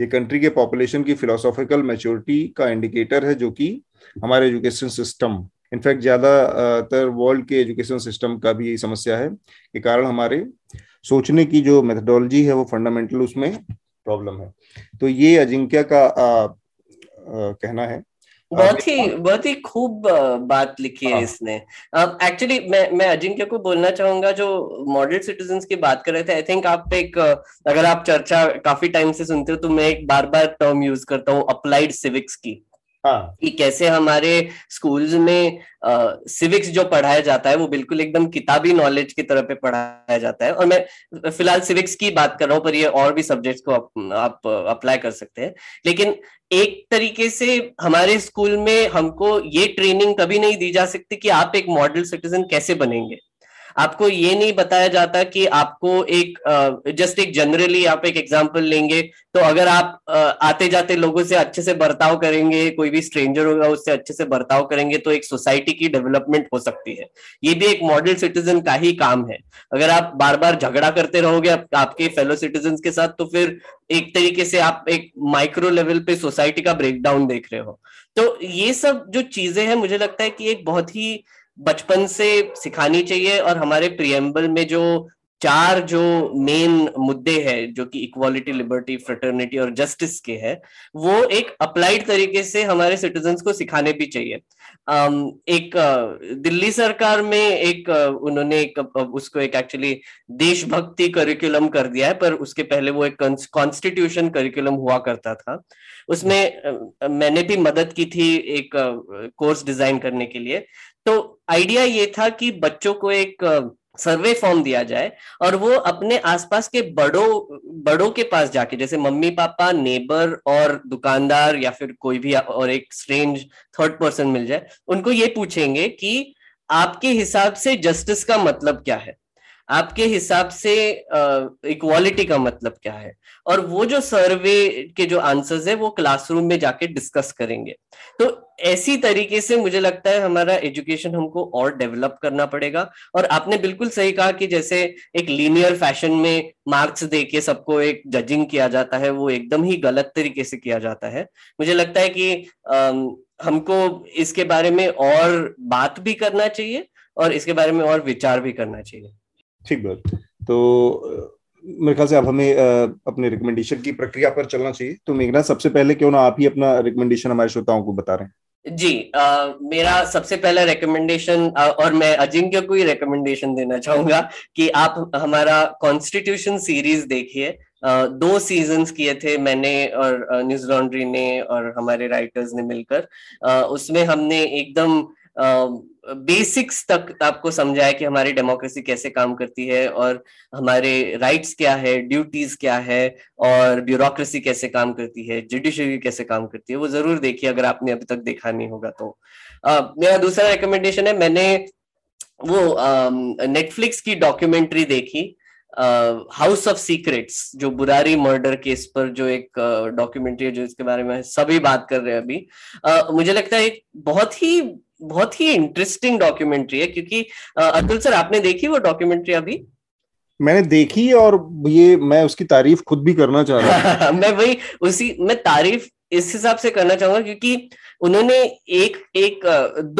ये कंट्री के पॉपुलेशन की फिलोसॉफिकल मैच्योरिटी का इंडिकेटर है, जो कि हमारे एजुकेशन सिस्टम, इनफैक्ट ज़्यादातर वर्ल्ड के एजुकेशन सिस्टम का भी यही समस्या है कि कारण हमारे सोचने की जो मेथडोलॉजी है वो फंडामेंटल उसमें प्रॉब्लम है। तो ये अजिंक्य का आ, आ, कहना है। बहुत ही बहुत ही खूब बात लिखी है इसने। एक्चुअली uh, मैं मैं अजिंक्य को बोलना चाहूंगा, जो मॉडल सिटीजन की बात कर रहे थे, आई थिंक आप एक, अगर आप चर्चा काफी टाइम से सुनते हो तो मैं एक बार बार टर्म यूज करता हूँ अप्लाइड सिविक्स की, कि कैसे हमारे स्कूल्स में सिविक्स uh, जो पढ़ाया जाता है वो बिल्कुल एकदम किताबी नॉलेज की तरह पे पढ़ाया जाता है। और मैं फिलहाल सिविक्स की बात कर रहा हूँ, पर ये और भी सब्जेक्ट्स को आप, आप अप्लाई कर सकते हैं। लेकिन एक तरीके से हमारे स्कूल में हमको ये ट्रेनिंग कभी नहीं दी जा सकती कि आप एक मॉडल सिटीजन कैसे बनेंगे। आपको ये नहीं बताया जाता कि आपको एक, जस्ट एक जनरली आप एक एग्जांपल लेंगे तो अगर आप आते जाते लोगों से अच्छे से बर्ताव करेंगे, कोई भी स्ट्रेंजर होगा उससे अच्छे से बर्ताव करेंगे तो एक सोसाइटी की डेवलपमेंट हो सकती है। ये भी एक मॉडल सिटीजन का ही काम है। अगर आप बार बार झगड़ा करते रहोगे आप, आपके फेलो सिटीजन के साथ, तो फिर एक तरीके से आप एक माइक्रो लेवल पे सोसाइटी का ब्रेकडाउन देख रहे हो। तो ये सब जो चीजें हैं मुझे लगता है कि एक बहुत ही बचपन से सिखानी चाहिए। और हमारे प्रियम्बल में जो चार जो मेन मुद्दे हैं, जो कि इक्वालिटी, लिबर्टी, फ्रेटर्निटी और जस्टिस के हैं, वो एक अप्लाइड तरीके से हमारे सिटीजन्स को सिखाने भी चाहिए। एक दिल्ली सरकार में एक उन्होंने एक, उसको एक एक्चुअली देशभक्ति करिकुलम कर दिया है, पर उसके पहले वो एक कॉन्स्टिट्यूशन करिकुलम हुआ करता था। उसमें मैंने भी मदद की थी एक कोर्स डिजाइन करने के लिए। तो आइडिया ये था कि बच्चों को एक सर्वे फॉर्म दिया जाए और वो अपने आसपास के बड़ों बड़ों के पास जाके, जैसे मम्मी पापा, नेबर और दुकानदार या फिर कोई भी और एक स्ट्रेंज थर्ड पर्सन मिल जाए, उनको ये पूछेंगे कि आपके हिसाब से जस्टिस का मतलब क्या है, आपके हिसाब से इक्वालिटी का मतलब क्या है। और वो जो सर्वे के जो आंसर्स है वो क्लासरूम में जाके डिस्कस करेंगे। तो ऐसी तरीके से मुझे लगता है हमारा एजुकेशन हमको और डेवलप करना पड़ेगा। और आपने बिल्कुल सही कहा कि जैसे एक लीनियर फैशन में मार्क्स देके सबको एक जजिंग किया जाता है, वो एकदम ही गलत तरीके से किया जाता है। मुझे लगता है कि अम, हमको इसके बारे में और बात भी करना चाहिए और इसके बारे में और विचार भी करना चाहिए। ठीक बात। तो मेरे ख्याल से आप हमें अपने रिकमेंडेशन की प्रक्रिया पर चलना चाहिए। तो मेघनाथ, सबसे पहले क्यों ना आप ही अपना रिकमेंडेशन हमारे श्रोताओं को बता रहे हैं। जी, आ, मेरा सबसे पहला रेकमेंडेशन, और मैं अजिंक्य को ही रेकमेंडेशन देना चाहूंगा कि आप हमारा कॉन्स्टिट्यूशन सीरीज देखिए। दो सीजन्स किए थे मैंने और न्यूज लॉन्ड्री ने और हमारे राइटर्स ने मिलकर। आ, उसमें हमने एकदम बेसिक्स uh, तक आपको समझाया कि हमारी डेमोक्रेसी कैसे काम करती है और हमारे राइट्स क्या है, ड्यूटीज क्या है, और ब्यूरोक्रेसी कैसे काम करती है, जुडिशरी कैसे काम करती है। वो जरूर देखिए अगर आपने अभी तक देखा नहीं होगा तो। uh, मेरा दूसरा रिकमेंडेशन है, मैंने वो नेटफ्लिक्स uh, की डॉक्यूमेंट्री देखी, हाउस ऑफ सीक्रेट्स, जो बुरारी मर्डर केस पर जो एक डॉक्यूमेंट्री uh, है, जो इसके बारे में सभी बात कर रहे हैं अभी। uh, मुझे लगता है बहुत ही बहुत ही इंटरेस्टिंग डॉक्यूमेंट्री है। क्योंकि अतुल सर, आपने देखी वो डॉक्यूमेंट्री? अभी मैंने देखी और ये मैं उसकी तारीफ खुद भी करना चाह रहा हूं। मैं वही उसी मैं तारीफ इस हिसाब से करना चाहूंगा क्योंकि उन्होंने एक एक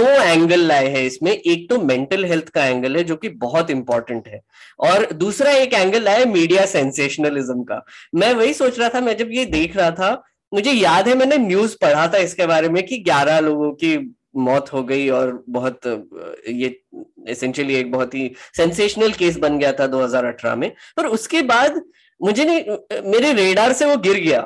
दो एंगल लाए हैं इसमें। एक तो मेंटल हेल्थ का एंगल है जो कि बहुत इंपॉर्टेंट है, और दूसरा एक एंगल लाया मीडिया सेंसेशनलिज्म का। मैं वही सोच रहा था, मैं जब ये देख रहा था, मुझे याद है मैंने न्यूज पढ़ा था इसके बारे में कि ग्यारह लोगों की मौत हो गई और बहुत ये एसेंशियली एक बहुत ही सेंसेशनल केस बन गया था दो हज़ार अठारह में। और उसके बाद मुझे नहीं, मेरे रेडार से वो गिर गया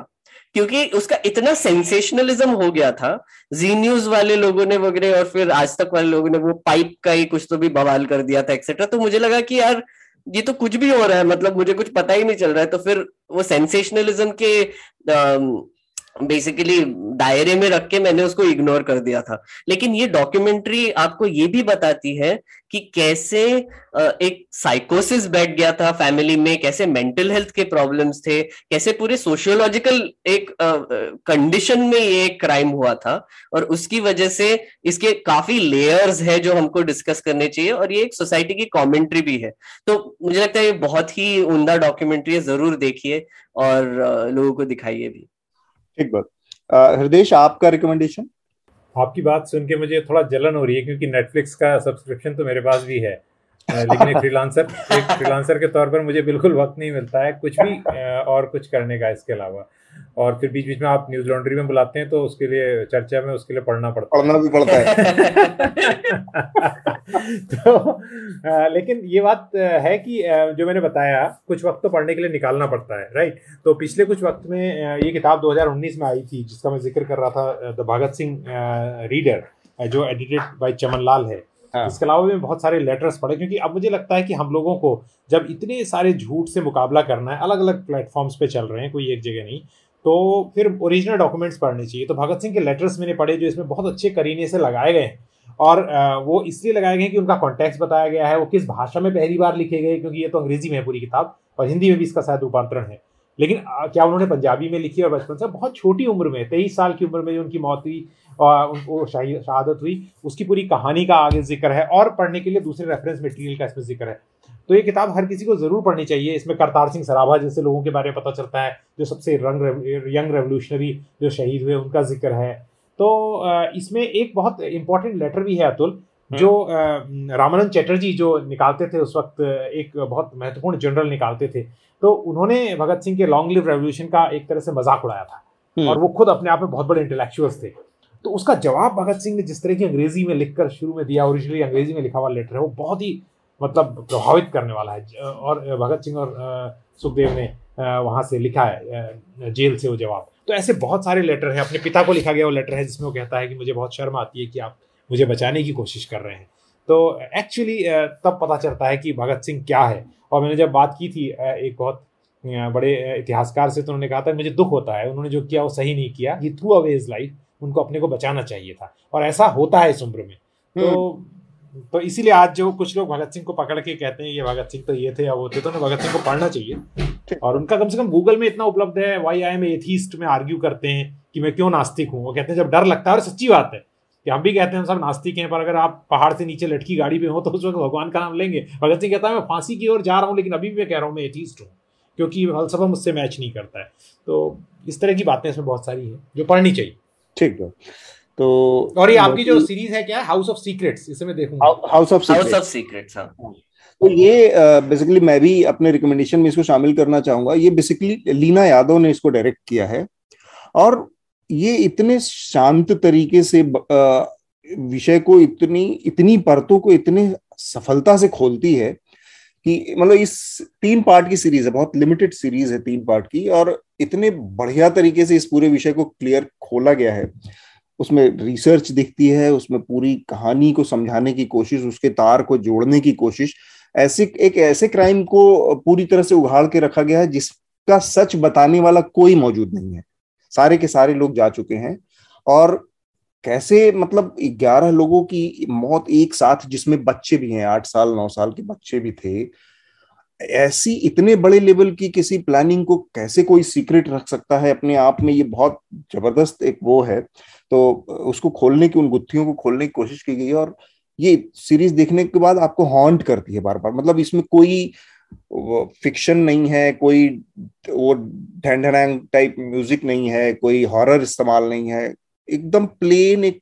क्योंकि उसका इतना सेंसेशनलिज्म हो गया था। जी न्यूज वाले लोगों ने वगैरह और फिर आज तक वाले लोगों ने वो पाइप का ही कुछ तो भी बवाल कर दिया था एक्सेट्रा। तो मुझे लगा कि यार ये तो कुछ भी हो रहा है, मतलब मुझे कुछ पता ही नहीं चल रहा है। तो फिर वो सेंसेशनलिज्म के बेसिकली दायरे में रख के मैंने उसको इग्नोर कर दिया था। लेकिन ये डॉक्यूमेंट्री आपको ये भी बताती है कि कैसे एक साइकोसिस बैठ गया था फैमिली में, कैसे मेंटल हेल्थ के प्रॉब्लम्स थे, कैसे पूरे सोशियोलॉजिकल एक कंडीशन में ये एक क्राइम हुआ था, और उसकी वजह से इसके काफी लेयर्स है जो हमको डिस्कस करने चाहिए, और ये एक सोसाइटी की कॉमेंट्री भी है। तो मुझे लगता है ये बहुत ही उमदा डॉक्यूमेंट्री है, जरूर देखिए और लोगों को दिखाइए भी। ठीक बात। हृदेश, आपका रिकमेंडेशन? आपकी बात सुन के मुझे थोड़ा जलन हो रही है क्योंकि नेटफ्लिक्स का सब्सक्रिप्शन तो मेरे पास भी है, लेकिन एक फ्रीलांसर एक फ्रीलांसर के तौर पर मुझे बिल्कुल वक्त नहीं मिलता है कुछ भी और कुछ करने का इसके अलावा। और फिर बीच बीच में आप न्यूज लॉन्ड्री में बुलाते हैं तो उसके लिए चर्चा में उसके लिए पढ़ना पड़ता पढ़ना भी पड़ता है। तो आ, लेकिन ये बात है कि जो मैंने बताया कुछ वक्त तो पढ़ने के लिए निकालना पड़ता है, राइट। तो पिछले कुछ वक्त में ये किताब दो हज़ार उन्नीस में आई थी जिसका मैं जिक्र कर रहा था, द भगत सिंह रीडर, जो एडिटेड बाय चमन लाल है। हाँ। इसके अलावा भी बहुत सारे लेटर्स पढ़े, क्योंकि अब मुझे लगता है कि हम लोगों को जब इतने सारे झूठ से मुकाबला करना है, अलग अलग प्लेटफॉर्म्स पे चल रहे हैं, कोई एक जगह नहीं, तो फिर ओरिजिनल डॉक्यूमेंट्स पढ़ने चाहिए। तो भगत सिंह के लेटर्स मैंने पढ़े जो इसमें बहुत अच्छे करीने से लगाए गए हैं, और वो इसलिए लगाए गए कि उनका कॉन्टेक्स्ट बताया गया है, वो किस भाषा में पहली बार लिखे गए, क्योंकि ये तो अंग्रेजी में है पूरी किताब और हिंदी में भी इसका शायद रूपांतरण है, लेकिन क्या उन्होंने पंजाबी में लिखी। और बचपन से बहुत छोटी उम्र में, तेईस साल की उम्र में जो उनकी मौत हुई और उनको शहादत हुई, उसकी पूरी कहानी का आगे जिक्र है, और पढ़ने के लिए दूसरे रेफरेंस मटेरियल का इसमें जिक्र है। तो ये किताब हर किसी को ज़रूर पढ़नी चाहिए। इसमें करतार सिंह सराभा जैसे लोगों के बारे में पता चलता है जो सबसे रंग यंग रेवोल्यूशनरी जो शहीद हुए, उनका जिक्र है। तो इसमें एक बहुत इंपॉर्टेंट लेटर भी है अतुल, जो रामानंद चटर्जी जो निकालते थे उस वक्त, एक बहुत महत्वपूर्ण जनरल निकालते थे, तो उन्होंने भगत सिंह के लॉन्ग लिव रेवोल्यूशन का एक तरह से मजाक उड़ाया था, और वो खुद अपने आप में बहुत बड़े इंटेलेक्चुअल्स थे। तो उसका जवाब भगत सिंह ने जिस तरह की अंग्रेजी में लिखकर शुरू में दिया, ओरिजिनली अंग्रेजी में लिखा हुआ लेटर है, वो बहुत ही मतलब प्रभावित करने वाला है। और भगत सिंह और सुखदेव ने वहाँ से लिखा है जेल से वो जवाब। तो ऐसे बहुत सारे लेटर हैं, अपने पिता को लिखा गया वो लेटर है जिसमें वो कहता है कि मुझे बहुत शर्म आती है कि आप मुझे बचाने की कोशिश कर रहे हैं। तो एक्चुअली तब पता चलता है कि भगत सिंह क्या है। और मैंने जब बात की थी एक बहुत बड़े इतिहासकार से, तो उन्होंने कहा था मुझे दुख होता है, उन्होंने जो किया वो सही नहीं किया, he threw away his life, उनको अपने को बचाना चाहिए था, और ऐसा होता है इस उम्र में। तो तो इसीलिए आज जो कुछ लोग भगत सिंह को पकड़ के कहते हैं ये भगत सिंह तो ये थे या वो थे, तो उन्हें भगत सिंह को पढ़ना चाहिए, और उनका कम से कम गूगल में इतना उपलब्ध है। वाई आई एम एथीस्ट में आर्ग्यू करते हैं कि मैं क्यों नास्तिक हूँ, वो कहते हैं जब डर लगता है, और सच्ची बात है कि हम भी कहते हैं हम सब नास्तिक हैं, पर अगर आप पहाड़ से नीचे लटकी गाड़ी पे हो तो उस वक्त भगवान का नाम लेंगे। भगत सिंह कहता है मैं फांसी की ओर जा रहा हूँ, लेकिन अभी भी मैं कह रहा हूँ मैं एथीस्ट हूँ, क्योंकि फलसफा मुझसे मैच नहीं करता है। तो इस तरह की बातें इसमें बहुत सारी हैं जो पढ़नी चाहिए। ठीक है। तो और ये आपकी जो सीरीज है क्या, हाउस ऑफ सीक्रेट्स, इसे मैं देखूंगा। House of house of secrets, हां। तो ये बेसिकली मैं भी अपने रिकमेंडेशन में इसको शामिल करना चाहूंगा। ये बेसिकली लीना यादव ने इसको डायरेक्ट किया है, और ये इतने शांत तरीके से विषय को, इतनी इतनी परतों को इतने सफलता से खोलती है कि मतलब इस तीन पार्ट की सीरीज है, बहुत लिमिटेड सीरीज है तीन पार्ट की, और इतने बढ़िया तरीके से इस पूरे विषय को क्लियर खोला गया है। उसमें रिसर्च दिखती है, उसमें पूरी कहानी को समझाने की कोशिश, उसके तार को जोड़ने की कोशिश, ऐसे एक ऐसे क्राइम को पूरी तरह से उघाड़ के रखा गया है जिसका सच बताने वाला कोई मौजूद नहीं है, सारे के सारे लोग जा चुके हैं। और कैसे मतलब ग्यारह लोगों की मौत एक साथ, जिसमें बच्चे भी हैं, आठ साल नौ साल के बच्चे भी थे। ऐसी इतने बड़े लेवल की किसी प्लानिंग को कैसे कोई सीक्रेट रख सकता है, अपने आप में ये बहुत जबरदस्त एक वो है। तो उसको खोलने की, उन गुत्थियों को खोलने की कोशिश की गई है, और ये सीरीज देखने के बाद आपको हॉन्ट करती है बार बार। मतलब इसमें कोई वो फिक्शन नहीं है, कोई वो ढंढनांग टाइप म्यूजिक नहीं है, कोई हॉरर इस्तेमाल नहीं है, एकदम प्लेन एक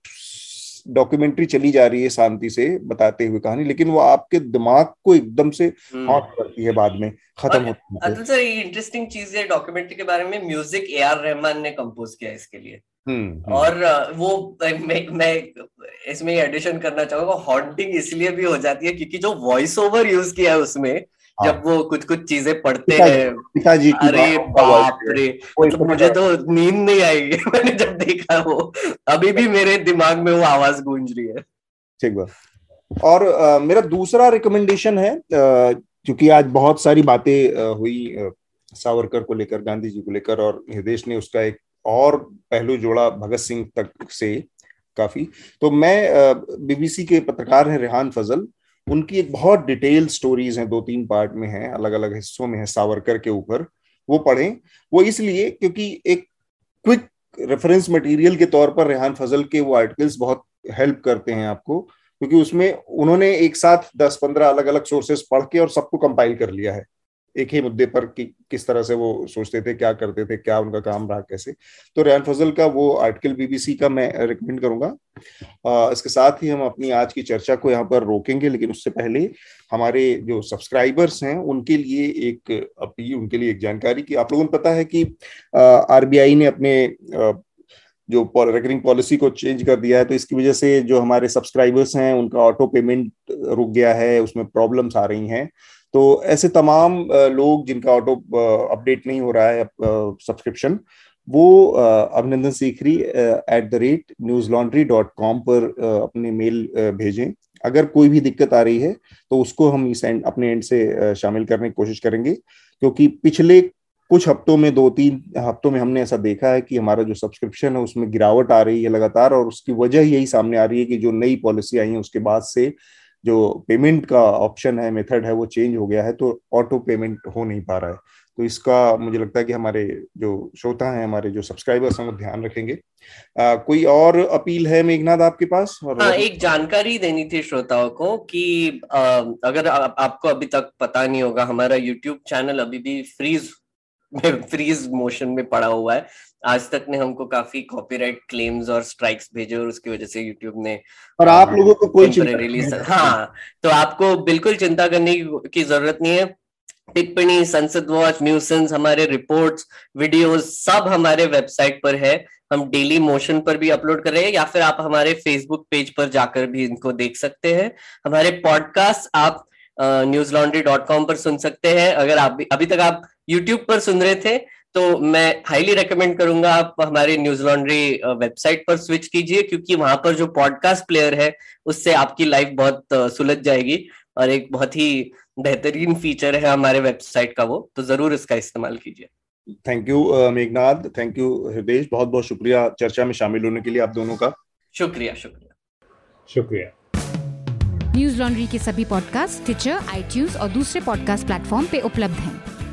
डॉक्यूमेंट्री चली जा रही है शांति से बताते हुए कहानी, लेकिन वो आपके दिमाग को एकदम से हॉट करती है बाद में, खत्म होती है। अतुल सर, ये इंटरेस्टिंग चीज है डॉक्यूमेंट्री के बारे में, म्यूजिक ए आर रहमान ने कंपोज किया इसके लिए, और वो मैं, मैं इसमें एडिशन करना चाहूंगा, हॉन्टिंग इसलिए भी हो जाती है क्योंकि जो वॉइस ओवर यूज किया है उसमें, जब वो कुछ कुछ चीजें पढ़ते हैं, पिताजी की, अरे बाप रे, तो मुझे तो नींद नहीं आएगी मैंने जब देखा, वो अभी भी मेरे दिमाग में वो आवाज गूंज रही है। ठीक बात। और आ, मेरा दूसरा रिकमेंडेशन है, क्योंकि आज बहुत सारी बातें हुई सावरकर को लेकर, गांधी जी को लेकर, और हृदेश ने उसका एक और पहलू जोड़ा भगत सिंह तक से काफी। तो मैं बीबीसी के पत्रकार हैं रेहान फजल, उनकी एक बहुत डिटेल स्टोरीज हैं, दो तीन पार्ट में हैं, अलग अलग हिस्सों में है सावरकर के ऊपर, वो पढ़ें। वो इसलिए क्योंकि एक क्विक रेफरेंस मटेरियल के तौर पर रेहान फजल के वो आर्टिकल्स बहुत हेल्प करते हैं आपको, क्योंकि उसमें उन्होंने एक साथ दस पंद्रह अलग अलग सोर्सेस पढ़ के और सबको कंपाइल कर लिया है एक ही मुद्दे पर कि किस तरह से वो सोचते थे, क्या करते थे, क्या उनका काम रहा, कैसे। तो रेहान फजल का वो आर्टिकल बीबीसी का मैं रिकमेंड करूंगा। आ, इसके साथ ही हम अपनी आज की चर्चा को यहाँ पर रोकेंगे, लेकिन उससे पहले हमारे जो सब्सक्राइबर्स हैं उनके लिए एक अपील, उनके लिए एक जानकारी कि आप लोगों को पता है कि आरबीआई ने अपने आ, जो रेकरिंग पॉलिसी को चेंज कर दिया है, तो इसकी वजह से जो हमारे सब्सक्राइबर्स हैं उनका ऑटो पेमेंट रुक गया है, उसमें प्रॉब्लम्स आ रही हैं। तो ऐसे तमाम लोग जिनका ऑटो अपडेट नहीं हो रहा है सब्सक्रिप्शन, वो Abhinandan Sekhri at the rate Newslaundry dot com पर अपने मेल भेजें। अगर कोई भी दिक्कत आ रही है तो उसको हम इस एंड अपने एंड से शामिल करने की कोशिश करेंगे, क्योंकि पिछले कुछ हफ्तों में, दो तीन हफ्तों में हमने ऐसा देखा है कि हमारा जो सब्सक्रिप्शन है उसमें गिरावट आ रही है लगातार, और उसकी वजह यही सामने आ रही है कि जो नई पॉलिसी आई है उसके बाद से जो पेमेंट का ऑप्शन है, मेथड है, वो चेंज हो गया है, तो ऑटो पेमेंट हो नहीं पा रहा है। तो इसका मुझे लगता है कि हमारे जो श्रोता हैं, हमारे जो सब्सक्राइबर्स हैं, वो ध्यान रखेंगे। आ, कोई और अपील है मेघनाथ आपके पास? और हाँ, एक जानकारी देनी थी श्रोताओं को कि आ, अगर आ, आपको अभी तक पता नहीं होगा, हमारा यूट्यूब चैनल अभी भी फ्रीज फ्रीज मोशन में पड़ा हुआ है। आज तक ने हमको काफी कॉपीराइट क्लेम्स और स्ट्राइक्स भेजे और उसकी वजह से यूट्यूब ने और आप लोगों को कोई चिंता, हाँ, तो आपको बिल्कुल चिंता करने की जरूरत नहीं है। टिप्पणी, संसद वॉच, न्यूसेंस, हमारे रिपोर्ट्स, वीडियोस सब हमारे वेबसाइट पर है। हम डेली मोशन पर भी अपलोड कर रहे हैं, या फिर आप हमारे फेसबुक पेज पर जाकर भी इनको देख सकते हैं। हमारे पॉडकास्ट आप न्यूज लॉन्ड्री डॉट कॉम पर सुन सकते हैं। अगर आप अभी तक आप YouTube पर सुन रहे थे तो मैं हाईली रेकमेंड करूंगा आप हमारे न्यूज लॉन्ड्री वेबसाइट पर स्विच कीजिए, क्योंकि वहां पर जो पॉडकास्ट प्लेयर है उससे आपकी लाइफ बहुत सुलझ जाएगी और एक बहुत ही बेहतरीन फीचर है हमारे वेबसाइट का, वो तो जरूर इसका इस्तेमाल कीजिए। Thank you Meghnath, thank you Hridesh, बहुत बहुत शुक्रिया चर्चा में शामिल होने के लिए आप दोनों का। शुक्रिया शुक्रिया शुक्रिया। न्यूज लॉन्ड्री के सभी पॉडकास्ट टिचर, आईट्यूज और दूसरे पॉडकास्ट प्लेटफॉर्म पे उपलब्ध हैं।